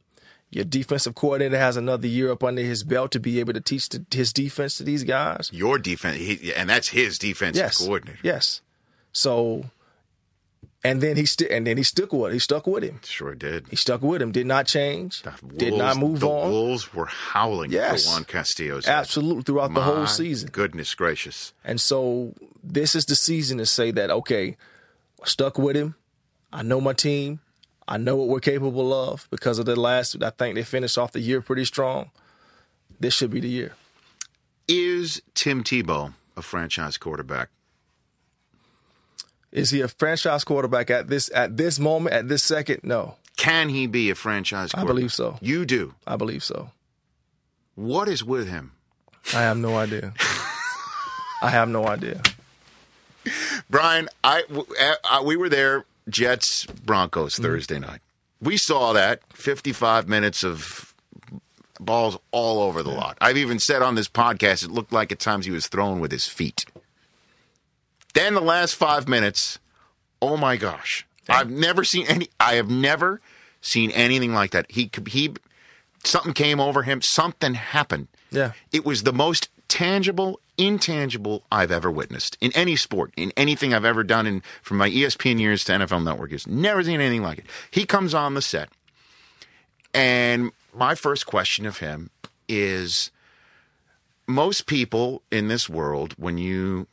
Your defensive coordinator has another year up under his belt to be able to teach his defense to these guys. Your defense, and that's his defensive coordinator. Yes. So, and then he stuck with it. He stuck with him. Sure did. He stuck with him. Did not change. Did not move on. The Wolves were howling for Juan Castillo's head. Absolutely, throughout the whole season. Goodness gracious. And so this is the season to say that, okay, I stuck with him. I know my team. I know what we're capable of because of the last. I think they finished off the year pretty strong. This should be the year. Is Tim Tebow a franchise quarterback? Is he a franchise quarterback at this moment, at this second? No. Can he be a franchise quarterback? I believe so. You do? I believe so. What is with him? I have no idea. I have no idea. Brian, we were there. Jets, Broncos, Thursday night. We saw that 55 minutes of balls all over the lot. I've even said on this podcast, it looked like at times he was thrown with his feet. Then the last 5 minutes, oh my gosh. Dang. I have never seen anything like that. He something came over him. Something happened. Yeah. It was the most tangible, intangible I've ever witnessed in any sport, in anything I've ever done, from my ESPN years to NFL Network years. Never seen anything like it. He comes on the set, and my first question of him is, most people in this world, when you're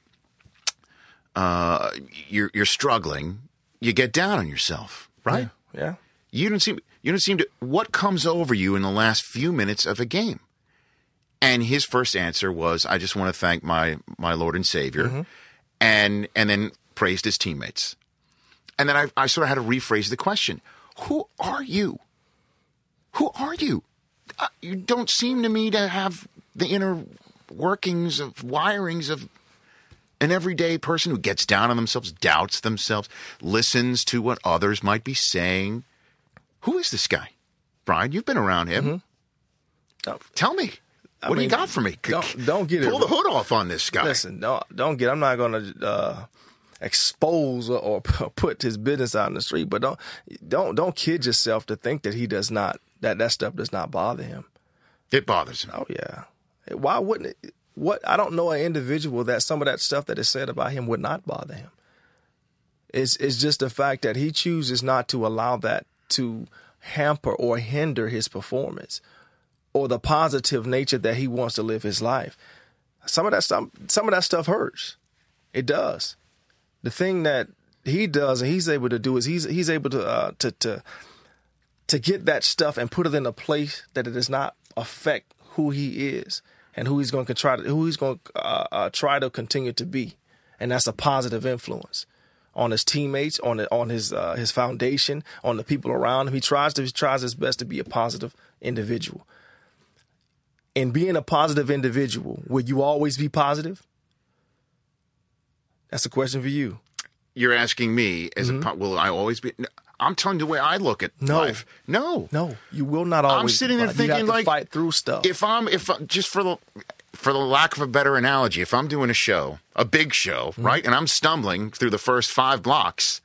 struggling, you get down on yourself, right? Yeah. You don't seem to. What comes over you in the last few minutes of a game? And his first answer was, I just want to thank my Lord and Savior, and then praised his teammates. And then I sort of had to rephrase the question. Who are you? Who are you? You don't seem to me to have the inner workings of wirings of an everyday person who gets down on themselves, doubts themselves, listens to what others might be saying. Who is this guy? Brian, you've been around him. Mm-hmm. Tell me. What do you got for me? Don't get it. Pull the hood off on this guy. Listen, don't get. I'm not going to expose or put his business out in the street, but don't kid yourself to think that he does not that stuff does not bother him. It bothers him. Oh yeah. Why wouldn't it? What I don't know an individual that some of that stuff that is said about him would not bother him. It's just the fact that he chooses not to allow that to hamper or hinder his performance, or the positive nature that he wants to live his life. Some of that stuff hurts. It does. The thing that he does and he's able to do is he's able to get that stuff and put it in a place that it does not affect who he is and who he's going to try to continue to be. And that's a positive influence on his teammates, on his foundation, on the people around him. He tries his best to be a positive individual. And being a positive individual, would you always be positive? That's a question for you. You're asking me, will I always be? No, I'm telling you the way I look at life. No, you will not always. I'm sitting there thinking, like, fight through stuff. If I'm just for the lack of a better analogy, if I'm doing a show, a big show, mm-hmm. right, and I'm stumbling through the first 5 blocks,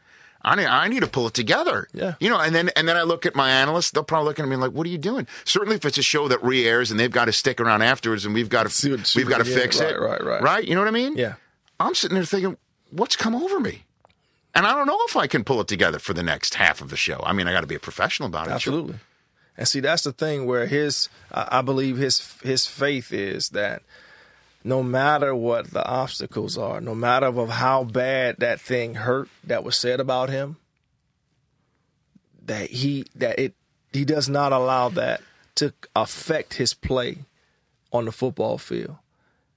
I need to pull it together. Yeah. You know, and then I look at my analysts, they'll probably look at me like, what are you doing? Certainly if it's a show that re-airs and they've got to stick around afterwards and we've got to fix it. Right. Right? You know what I mean? Yeah. I'm sitting there thinking, what's come over me? And I don't know if I can pull it together for the next half of the show. I mean, I got to be a professional about it. Absolutely. Sure. And see, that's the thing where I believe his faith is that no matter what the obstacles are, no matter of how bad that thing hurt that was said about him, that he does not allow that to affect his play on the football field.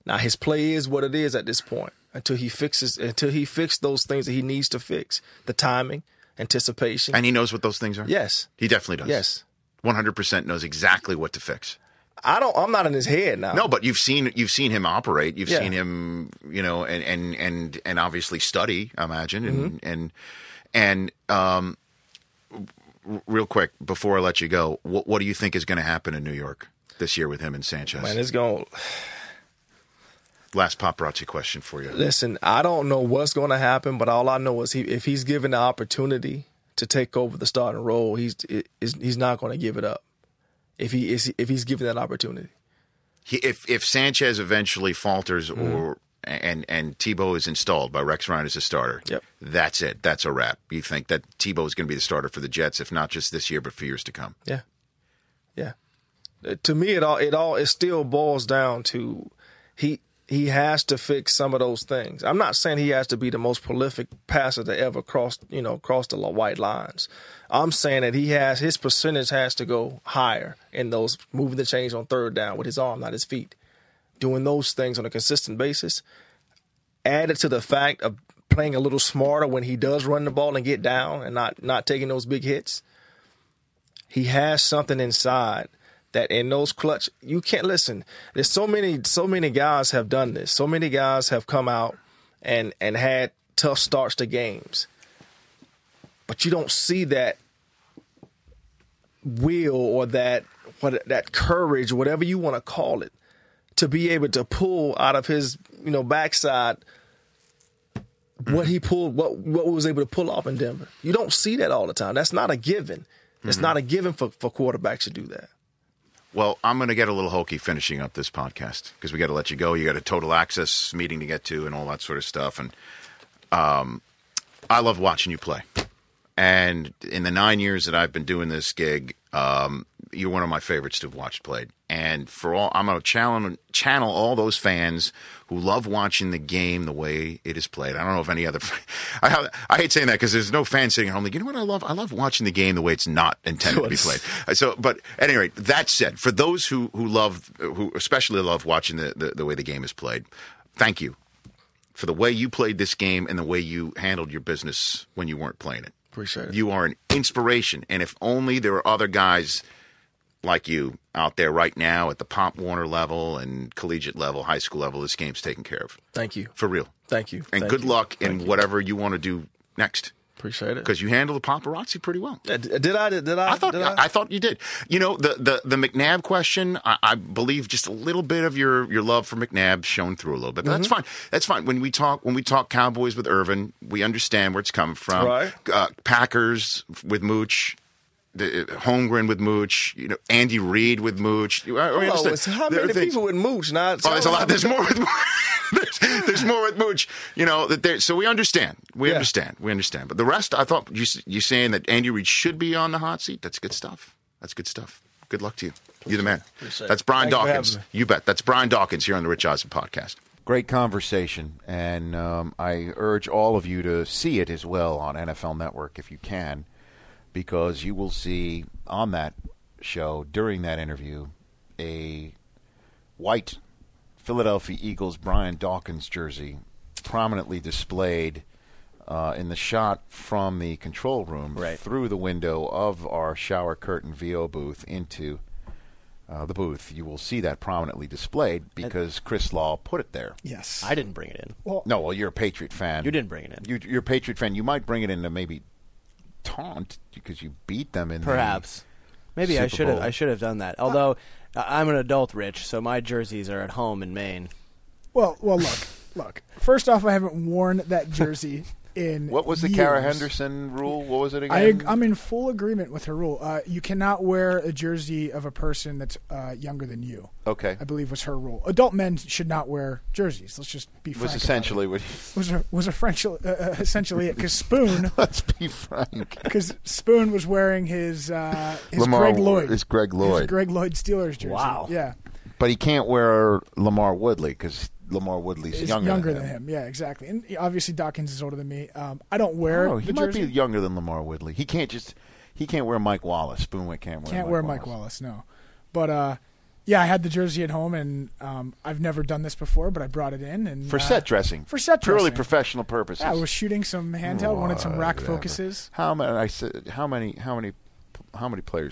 Now, his play is what it is at this point until he fixes those things that he needs to fix, the timing, anticipation. And he knows what those things are? Yes. He definitely does. Yes. 100% knows exactly what to fix. I'm not in his head now. No, but you've seen him operate. You've seen him, you know, and obviously study, I imagine. And mm-hmm. Real quick before I let you go, what do you think is going to happen in New York this year with him and Sanchez? Man, it's going. Last paparazzi question for you. Listen, I don't know what's going to happen, but all I know is if he's given the opportunity to take over the starting role, he's not going to give it up. If he's given that opportunity, if Sanchez eventually falters, mm-hmm. and Tebow is installed by Rex Ryan as a starter, yep. That's it. That's a wrap. You think that Tebow is going to be the starter for the Jets, if not just this year, but for years to come? Yeah, yeah. To me, it still boils down to he has to fix some of those things. I'm not saying he has to be the most prolific passer that ever crossed the white lines. I'm saying that his percentage has to go higher in those, moving the chains on third down with his arm, not his feet. Doing those things on a consistent basis, added to the fact of playing a little smarter when he does run the ball and get down and not taking those big hits. He has something inside that in those clutch, you can't listen. There's so many guys have done this. So many guys have come out and had tough starts to games. But you don't see that will or that courage, whatever you want to call it, to be able to pull out of his, you know, backside what he pulled, what was able to pull off in Denver. You don't see that all the time. That's not a given. Mm-hmm. It's not a given for quarterbacks to do that. Well, I'm going to get a little hokey finishing up this podcast because we got to let you go. You got a Total Access meeting to get to and all that sort of stuff. And I love watching you play. And in the 9 years that I've been doing this gig, you're one of my favorites to have watched played. And I'm going to channel all those fans who love watching the game the way it is played. I don't know if any other – I hate saying that because there's no fan sitting at home like, you know what I love? I love watching the game the way it's not intended to be played. So, but at any rate, that said, for those who especially love watching the way the game is played, thank you for the way you played this game and the way you handled your business when you weren't playing it. Appreciate it. You are an inspiration, and if only there were other guys like you out there right now at the Pop Warner level and collegiate level, high school level, this game's taken care of. Thank you. For real. Thank you. And good luck in whatever you want to do next. Appreciate it. Because you handled the paparazzi pretty well. Did I? I thought you did. You know, the McNabb question, I believe just a little bit of your love for McNabb shone through a little bit. But mm-hmm. That's fine. That's fine. When we talk Cowboys with Irvin, we understand where it's coming from. Right. Packers with Mooch. Holmgren with Mooch, you know, Andy Reid with Mooch. How many people with Mooch? There's a lot. There's more with Mooch. there's more with Mooch. You know that. So we understand. We understand. But the rest, I thought you saying that Andy Reid should be on the hot seat. That's good stuff. Good luck to you. You're the man. That's Brian Dawkins. You bet. That's Brian Dawkins here on the Rich Eisen podcast. Great conversation, and I urge all of you to see it as well on NFL Network if you can. Because you will see on that show, during that interview, a white Philadelphia Eagles Brian Dawkins jersey prominently displayed in the shot from the control room through the window of our shower curtain VO booth into the booth. You will see that prominently displayed because Chris Law put it there. Yes. I didn't bring it in. Well, you're a Patriot fan. You didn't bring it in. You're a Patriot fan. You might bring it in to maybe can't because you beat them in perhaps. Maybe Super Bowl. I should have done that. Although I'm an adult, Rich, so my jerseys are at home in Maine. Well, look. First off, I haven't worn that jersey in what was the years. Kara Henderson rule? What was it again? I'm in full agreement with her rule. You cannot wear a jersey of a person that's younger than you. Okay, I believe was her rule. Adult men should not wear jerseys. Let's just be frank. Essentially it because Spoon. Let's be frank. Because Spoon was wearing his Greg Lloyd Steelers jersey. Wow. Yeah. But he can't wear Lamar Woodley because Lamar Woodley's younger than him. Yeah, exactly. And obviously Dawkins is older than me. I don't wear. Oh, he might be younger than Lamar Woodley. He can't wear Mike Wallace. Spoonwick can't wear Mike Wallace. No. But yeah, I had the jersey at home, and I've never done this before, but I brought it in and for set dressing. For set dressing, purely professional purposes. Yeah, I was shooting some handheld. Wanted some rack focuses. How many players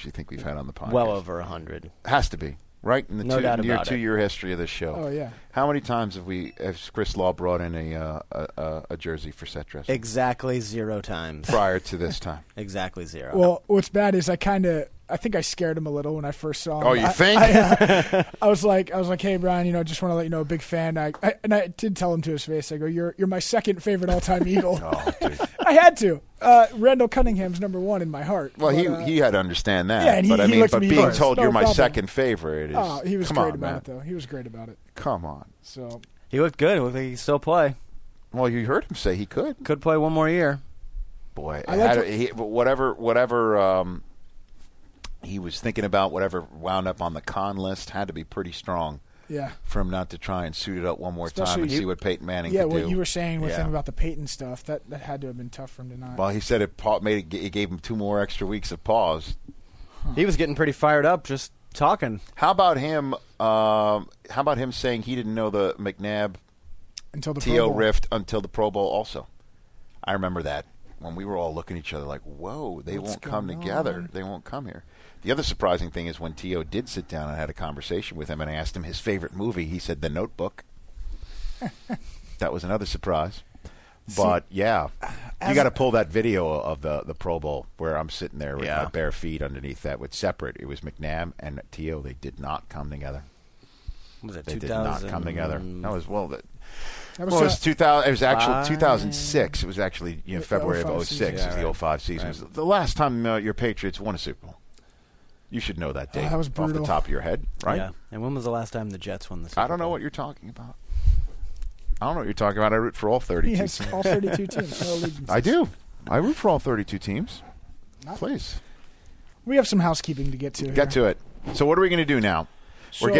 do you think we've had on the podcast? Well over 100. Has to be. Right in the two-year history of this show. Oh yeah. How many times has Chris Law brought in a jersey for set dressing? Exactly 0 times. Prior to this time. Exactly 0. Well, what's bad is I think I scared him a little when I first saw him. Oh, you think? I was like, hey Brian, just want to let you know, big fan. I did tell him to his face. I go, you're my second favorite all-time Eagle. Oh, dude. I had to. Randall Cunningham's number one in my heart. Well, but, he had to understand that. Yeah, and being told you're my second favorite is. Oh, he was great about it, though. He was great about it. Come on. So he looked good. It looked like he could still play. Well, you heard him say he could. Could play one more year. Boy, whatever he was thinking about, whatever wound up on the con list, had to be pretty strong. Yeah. For him not to try and suit it up one more time and see what Peyton Manning could do. Yeah, what you were saying with him about the Peyton stuff, that had to have been tough for him to not. Well, he said it gave him 2 more extra weeks of pause. Huh. He was getting pretty fired up just talking. How about him saying he didn't know the McNabb T.O. rift until the Pro Bowl also? I remember that when we were all looking at each other like, whoa, they won't come together. They won't come here. The other surprising thing is when T.O. did sit down and had a conversation with him and asked him his favorite movie, he said The Notebook. That was another surprise. But, you got to pull that video of the Pro Bowl where I'm sitting there with my bare feet underneath that. With separate. It was McNabb and T.O. They did not come together. Was it 2000? They did not come together. That was, it was 2000. It was actually 2006. It was actually February of 06. It was the 05 season. Right. It was the last time your Patriots won a Super Bowl. You should know that date off the top of your head, right? Yeah. And when was the last time the Jets won the Super Bowl? I don't know what you're talking about. I root for all 32 teams. All 32 teams. I do. I root for all 32 teams. Please. We have some housekeeping to get to. Get to it. So what are we going to do now? So let's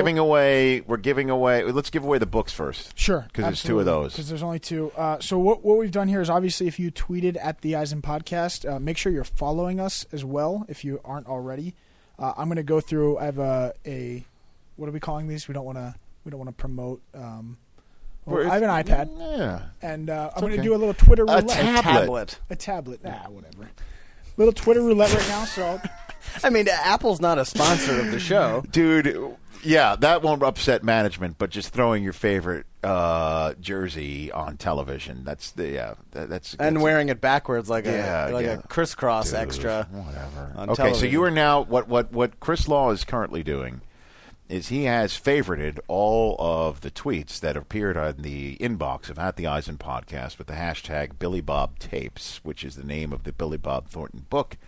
give away the books first. Sure. Because there's 2 of those. Because there's only 2. So what we've done here is obviously if you tweeted at the Eisen Podcast, make sure you're following us as well if you aren't already. I'm going to go through. I have a what are we calling these? We don't want to promote. I have an iPad. Yeah. And I'm going to do a little Twitter roulette. A tablet. Nah, whatever. Little Twitter roulette right now. So, Apple's not a sponsor of the show, dude. Yeah, that won't upset management. But just throwing your favorite jersey on television—that's wearing it backwards like a crisscross extra. Whatever. So you are now what Chris Law is currently doing is he has favorited all of the tweets that appeared on the inbox of At the Eisen Podcast with the hashtag Billy Bob Tapes, which is the name of the Billy Bob Thornton book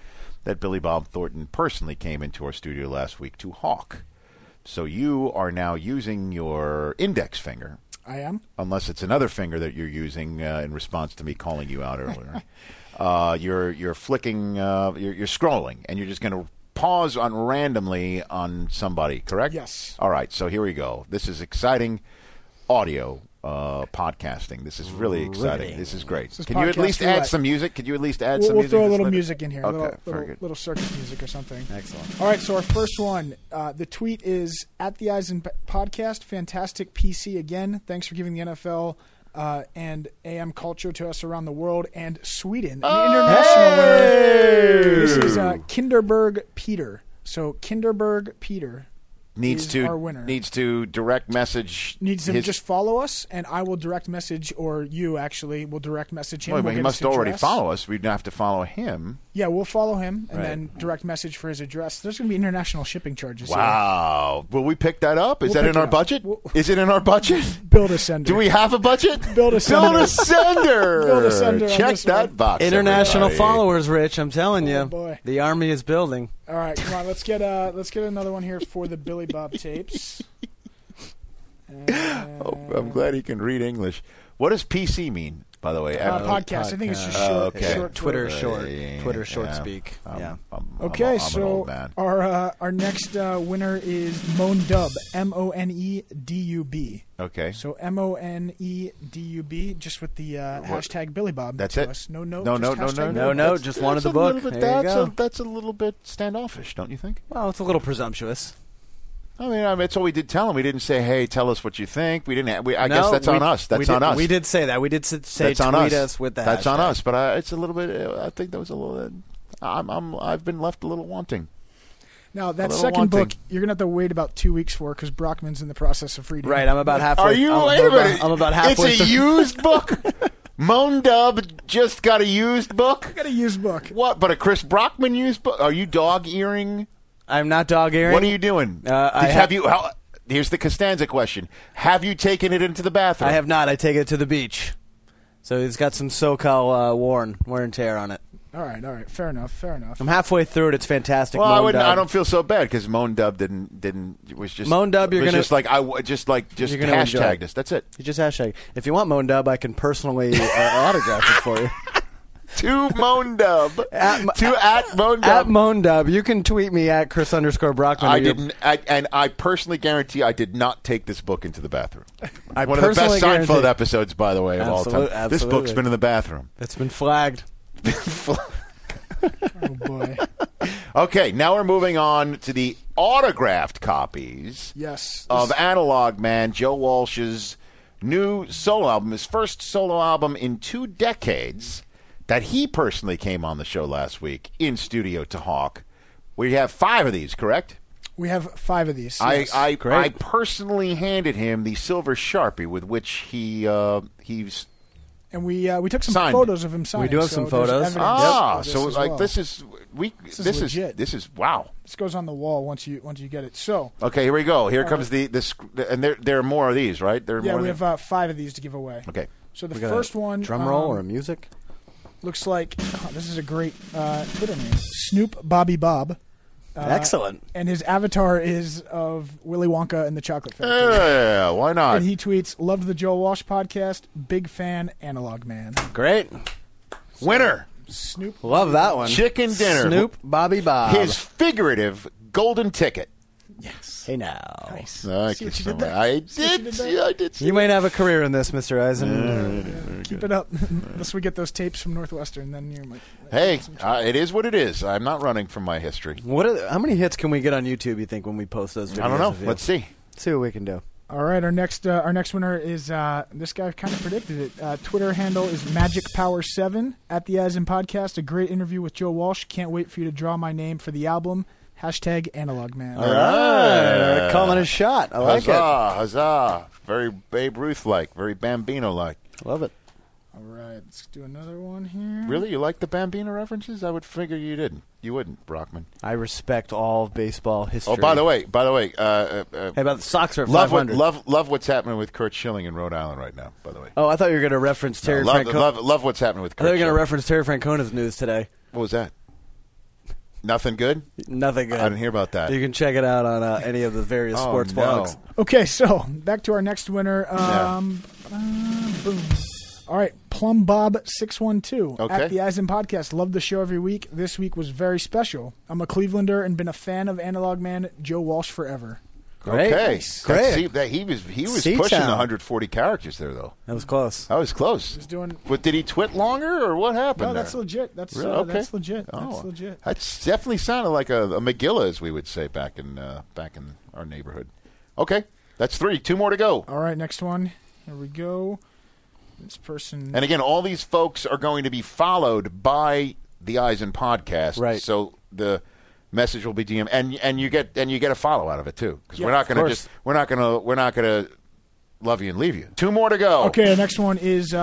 that Billy Bob Thornton personally came into our studio last week to hawk. So you are now using your index finger. I am. Unless it's another finger that you're using in response to me calling you out earlier. You're flicking, you're scrolling, and you're just going to pause on randomly on somebody, correct? Yes. All right, so here we go. This is exciting audio podcasting. This is really exciting. This is great. Can you at least add some music? We'll throw a little music in here, okay, little circus music or something. Excellent. All right, so our first one, the tweet is, At the Eisen Podcast, fantastic PC again. Thanks for giving the NFL and AM culture to us around the world and Sweden. An international winner. This is Kinderberg Peter. So Kinderberg Peter. Needs to direct message. Needs to just follow us, and I will direct message, or you actually will direct message him. Well, he must already follow us. We'd have to follow him. Yeah, we'll follow him and then direct message for his address. There's going to be international shipping charges. Wow. Will we pick that up? Is that in our budget? Is it in our budget? Build a sender. Do we have a budget? Build a sender. Build a sender. Build a sender. Check that box. International followers, Rich. I'm telling you. Boy. The army is building. All right, come on. Let's get another one here for the Billy Bob tapes. I'm glad he can read English. What does PC mean? By the way, podcast. I think it's just short. Short Twitter short. Twitter short speak. Yeah. I'm an old man. Our next winner is Monedub. MONEDUB. Okay. So MONEDUB, just with the hashtag Billy Bob. That's it. Us. No. Just wanted the book. That's a little bit standoffish, don't you think? Well, it's a little presumptuous. I mean, that's all we did tell him. We didn't say, hey, tell us what you think. We didn't. I guess that's on us. We did say that. We did say tweet us with that. That's hashtag. On us. But it's a little bit. I think that was a little. I've been left a little wanting. Now, that second book, you're going to have to wait about 2 weeks for because Brockman's in the process of reading. Right. I'm about halfway. Are you? I'm about halfway. It's a used book? Monedub just got a used book? I got a used book. What? But a Chris Brockman used book? Are you dog earing? I'm not dog earing. What are you doing? Here's the Costanza question. Have you taken it into the bathroom? I have not. I take it to the beach. So it's got some SoCal wear and tear on it. All right. Fair enough. I'm halfway through it. It's fantastic. Well, I don't feel so bad because Monedub didn't. It was just Monedub. You're gonna just hashtagged us. That's it. You just hashtag. If you want Monedub, I can personally autograph it for you. To Monedub. At Monedub. At Monedub. You can tweet me at Chris_Brockman. I personally guarantee I did not take this book into the bathroom. One of the best Seinfeld episodes, by the way, of all time. Absolutely. This book's been in the bathroom. It's been flagged. Oh, boy. Okay, now we're moving on to the autographed copies of Analog Man, Joe Walsh's new solo album, his first solo album in 2 decades. That he personally came on the show last week in studio to hawk. We have 5 of these, correct? We have 5 of these. Yes. I personally handed him the silver Sharpie with which he's. And we took some photos of him signing. We do have some photos. This is wow. This goes on the wall once you get it. So okay, here we go. Here comes and there are more of these, right? We have 5 of these to give away. Okay. So the first one. Drum roll or music. Looks like this is a great Twitter name, Snoop Bobby Bob. Excellent. And his avatar is of Willy Wonka and the Chocolate Factory. Yeah, why not? And he tweets, "Loved the Joe Walsh podcast. Big fan, Analog Man." Great winner, Snoop. Love that one. Chicken dinner, Snoop Bobby Bob. His figurative golden ticket. Yes. Hey now. Nice. I did. You might have a career in this, Mr. Eisen. Yeah, keep it up. Unless we get those tapes from Northwestern, then you might. Hey, it is what it is. I'm not running from my history. How many hits can we get on YouTube? You think when we post those videos? I don't know. Let's see what we can do. All right. Our next winner is this guy. Kind of predicted it. Twitter handle is MagicPower7 at the Eisen Podcast. A great interview with Joe Walsh. Can't wait for you to draw my name for the album. Hashtag Analog Man. All right. Calling a shot. I like it. Huzzah. Very Babe Ruth-like. Very Bambino-like. Love it. All right. Let's do another one here. Really? You like the Bambino references? I would figure you didn't. You wouldn't, Brockman. I respect all of baseball history. Oh, by the way. Hey, about the Sox are 500. Love what's happening with Curt Schilling in Rhode Island right now, by the way. Oh, I thought you were going to reference Terry Francona. Love what's happening with Curt Schilling. I thought you were going to reference Terry Francona's news today. What was that? Nothing good? Nothing good. I didn't hear about that. You can check it out on any of the various sports blogs. Okay, so back to our next winner. Boom. All right, PlumBob612 at the Eisen Podcast. Love the show every week. This week was very special. I'm a Clevelander and been a fan of Analog Man, Joe Walsh forever. Great. Okay. Great. He was pushing 140 characters there, though. That was close. He was doing... But did he twit longer, or what happened? No, that's legit. That's really? Okay. That's legit. Oh. That's legit. That definitely sounded like a Megillah, as we would say back in our neighborhood. Okay, that's 3. 2 more to go. All right, next one. Here we go. This person. And again, all these folks are going to be followed by the Eisen Podcast. Right. So the message will be DM, and you get a follow out of it too, because we're not gonna love you and leave you. 2 more to go. Okay, the next one is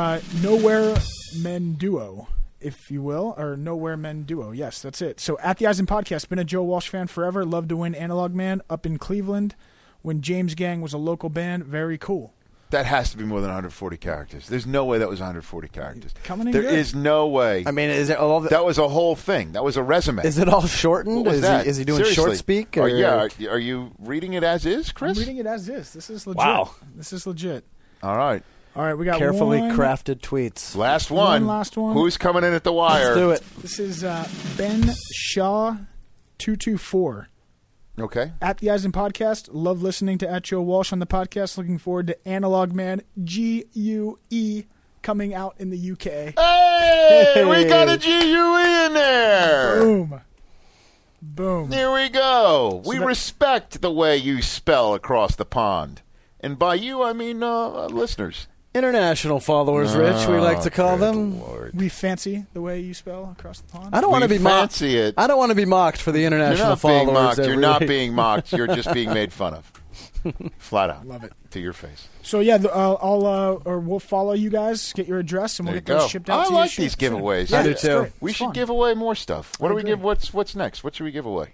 Nowhere Men Duo if you will, or Nowhere Men duo. Yes, that's it. So at the Eisen Podcast, been a Joe Walsh fan forever. Love to win Analog Man up in Cleveland when James Gang was a local band. Very cool. That has to be more than 140 characters. There's no way that was 140 characters. Coming in there good. Is no way. I mean, is it all? That was a whole thing. That was a resume. Is it all shortened? Is he doing seriously. Short speak? Or? Yeah. Are you reading it as is, Chris? I'm reading it as is. This is legit. Wow. This is legit. All right. All right, we got carefully one. Crafted tweets. Last one. Who's coming in at the wire? Let's do it. This is Ben Shaw 224. Okay. At the Eisen Podcast. Love listening to At Joe Walsh on the podcast. Looking forward to Analog Man GUE coming out in the UK. Hey! We got a GUE in there! Boom. Here we go. So we respect the way you spell across the pond. And by you, I mean listeners. International followers, Rich, we like to call them. Lord. We fancy the way you spell across the pond. I don't want to be mocked. It. I don't want to be mocked for the international followers. You're not being mocked. You're just being made fun of. Flat out. Love it. To your face. So, yeah, we'll follow you guys, get your address, and we'll get those shipped out to you. I like these giveaways. Yeah, I do, too. We should give away more stuff. What do we give? What's next? What should we give away?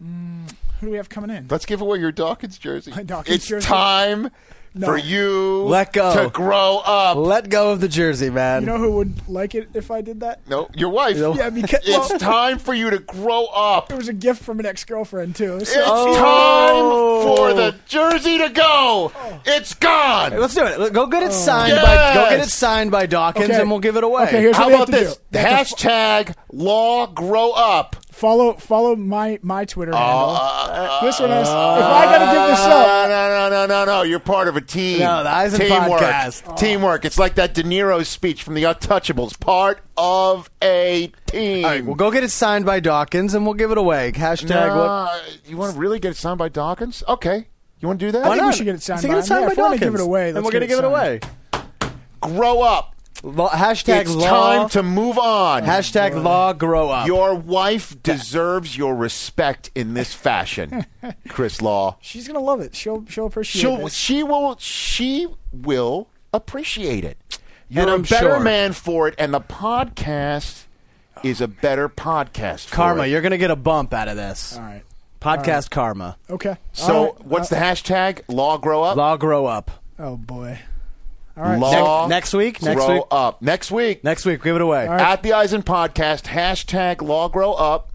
Who do we have coming in? Let's give away your Dawkins jersey. It's time... No. For you let go. To grow up. Let go of the jersey, man. You know who would like it if I did that? No, your wife. Yeah, because it's time for you to grow up. It was a gift from an ex-girlfriend, too. It's time for the jersey to go. Oh. It's gone. Hey, let's do it. Go get it signed by Dawkins, and we'll give it away. Okay, here's how about this? Hashtag Law Grow Up. Follow my Twitter handle. This one is. If I gotta give this up, no. You're part of a team. No, the Eisen Podcast. Teamwork. It's like that De Niro speech from The Untouchables. Part of a team. All right, we'll go get it signed by Dawkins, and we'll give it away. Hashtag. You want to really get it signed by Dawkins? Okay. You want to do that? I think we should get it signed by Dawkins. If we're going to give it away, then we're going to give it away. Grow up. Hashtag it's time to move on. Hashtag Law Grow Up. Your wife deserves your respect in this fashion, Chris Law. She's gonna love it. She'll appreciate it. She will appreciate it. You're a better man for it, and the podcast is a better podcast for Karma, it. You're gonna get a bump out of this. All right. Podcast karma. Okay. So what's the hashtag? Law Grow Up? Law Grow Up. Oh boy. All right. Law next week. Up. Next week, give it away. Right. At the Eisen Podcast, hashtag Law Grow Up.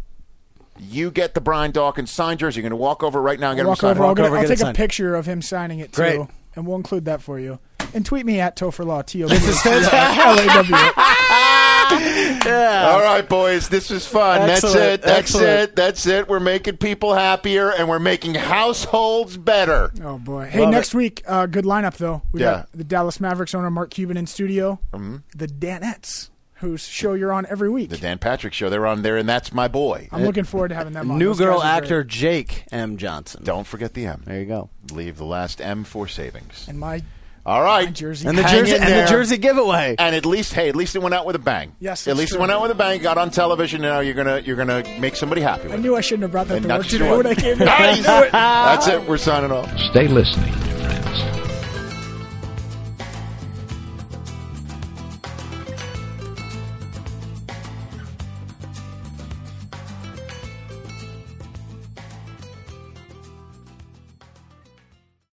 You get the Brian Dawkins signed jersey. You're going to walk over right now and get him signed. I'll take a picture of him signing it, too. Great. And we'll include that for you. And tweet me at TOFORLAW, T-O-B. This is fantastic. Yeah. All right, boys. This is fun. Excellent. That's it. We're making people happier, and we're making households better. Oh, boy. Hey, next week, good lineup, though. We got the Dallas Mavericks owner, Mark Cuban, in studio. Mm-hmm. The Danettes, whose show you're on every week. The Dan Patrick Show. They're on there, and that's my boy. I'm looking forward to having them on. New Those girl actor great. Jake M. Johnson. Don't forget the M. There you go. Leave the last M for savings. And my... All right. And the jersey giveaway. And at least it went out with a bang. Yes. At least it went out with a bang, got on television, and now you're gonna make somebody happy with it. I knew I shouldn't have brought that to work today when I came in. Nice. That's it. We're signing off. Stay listening.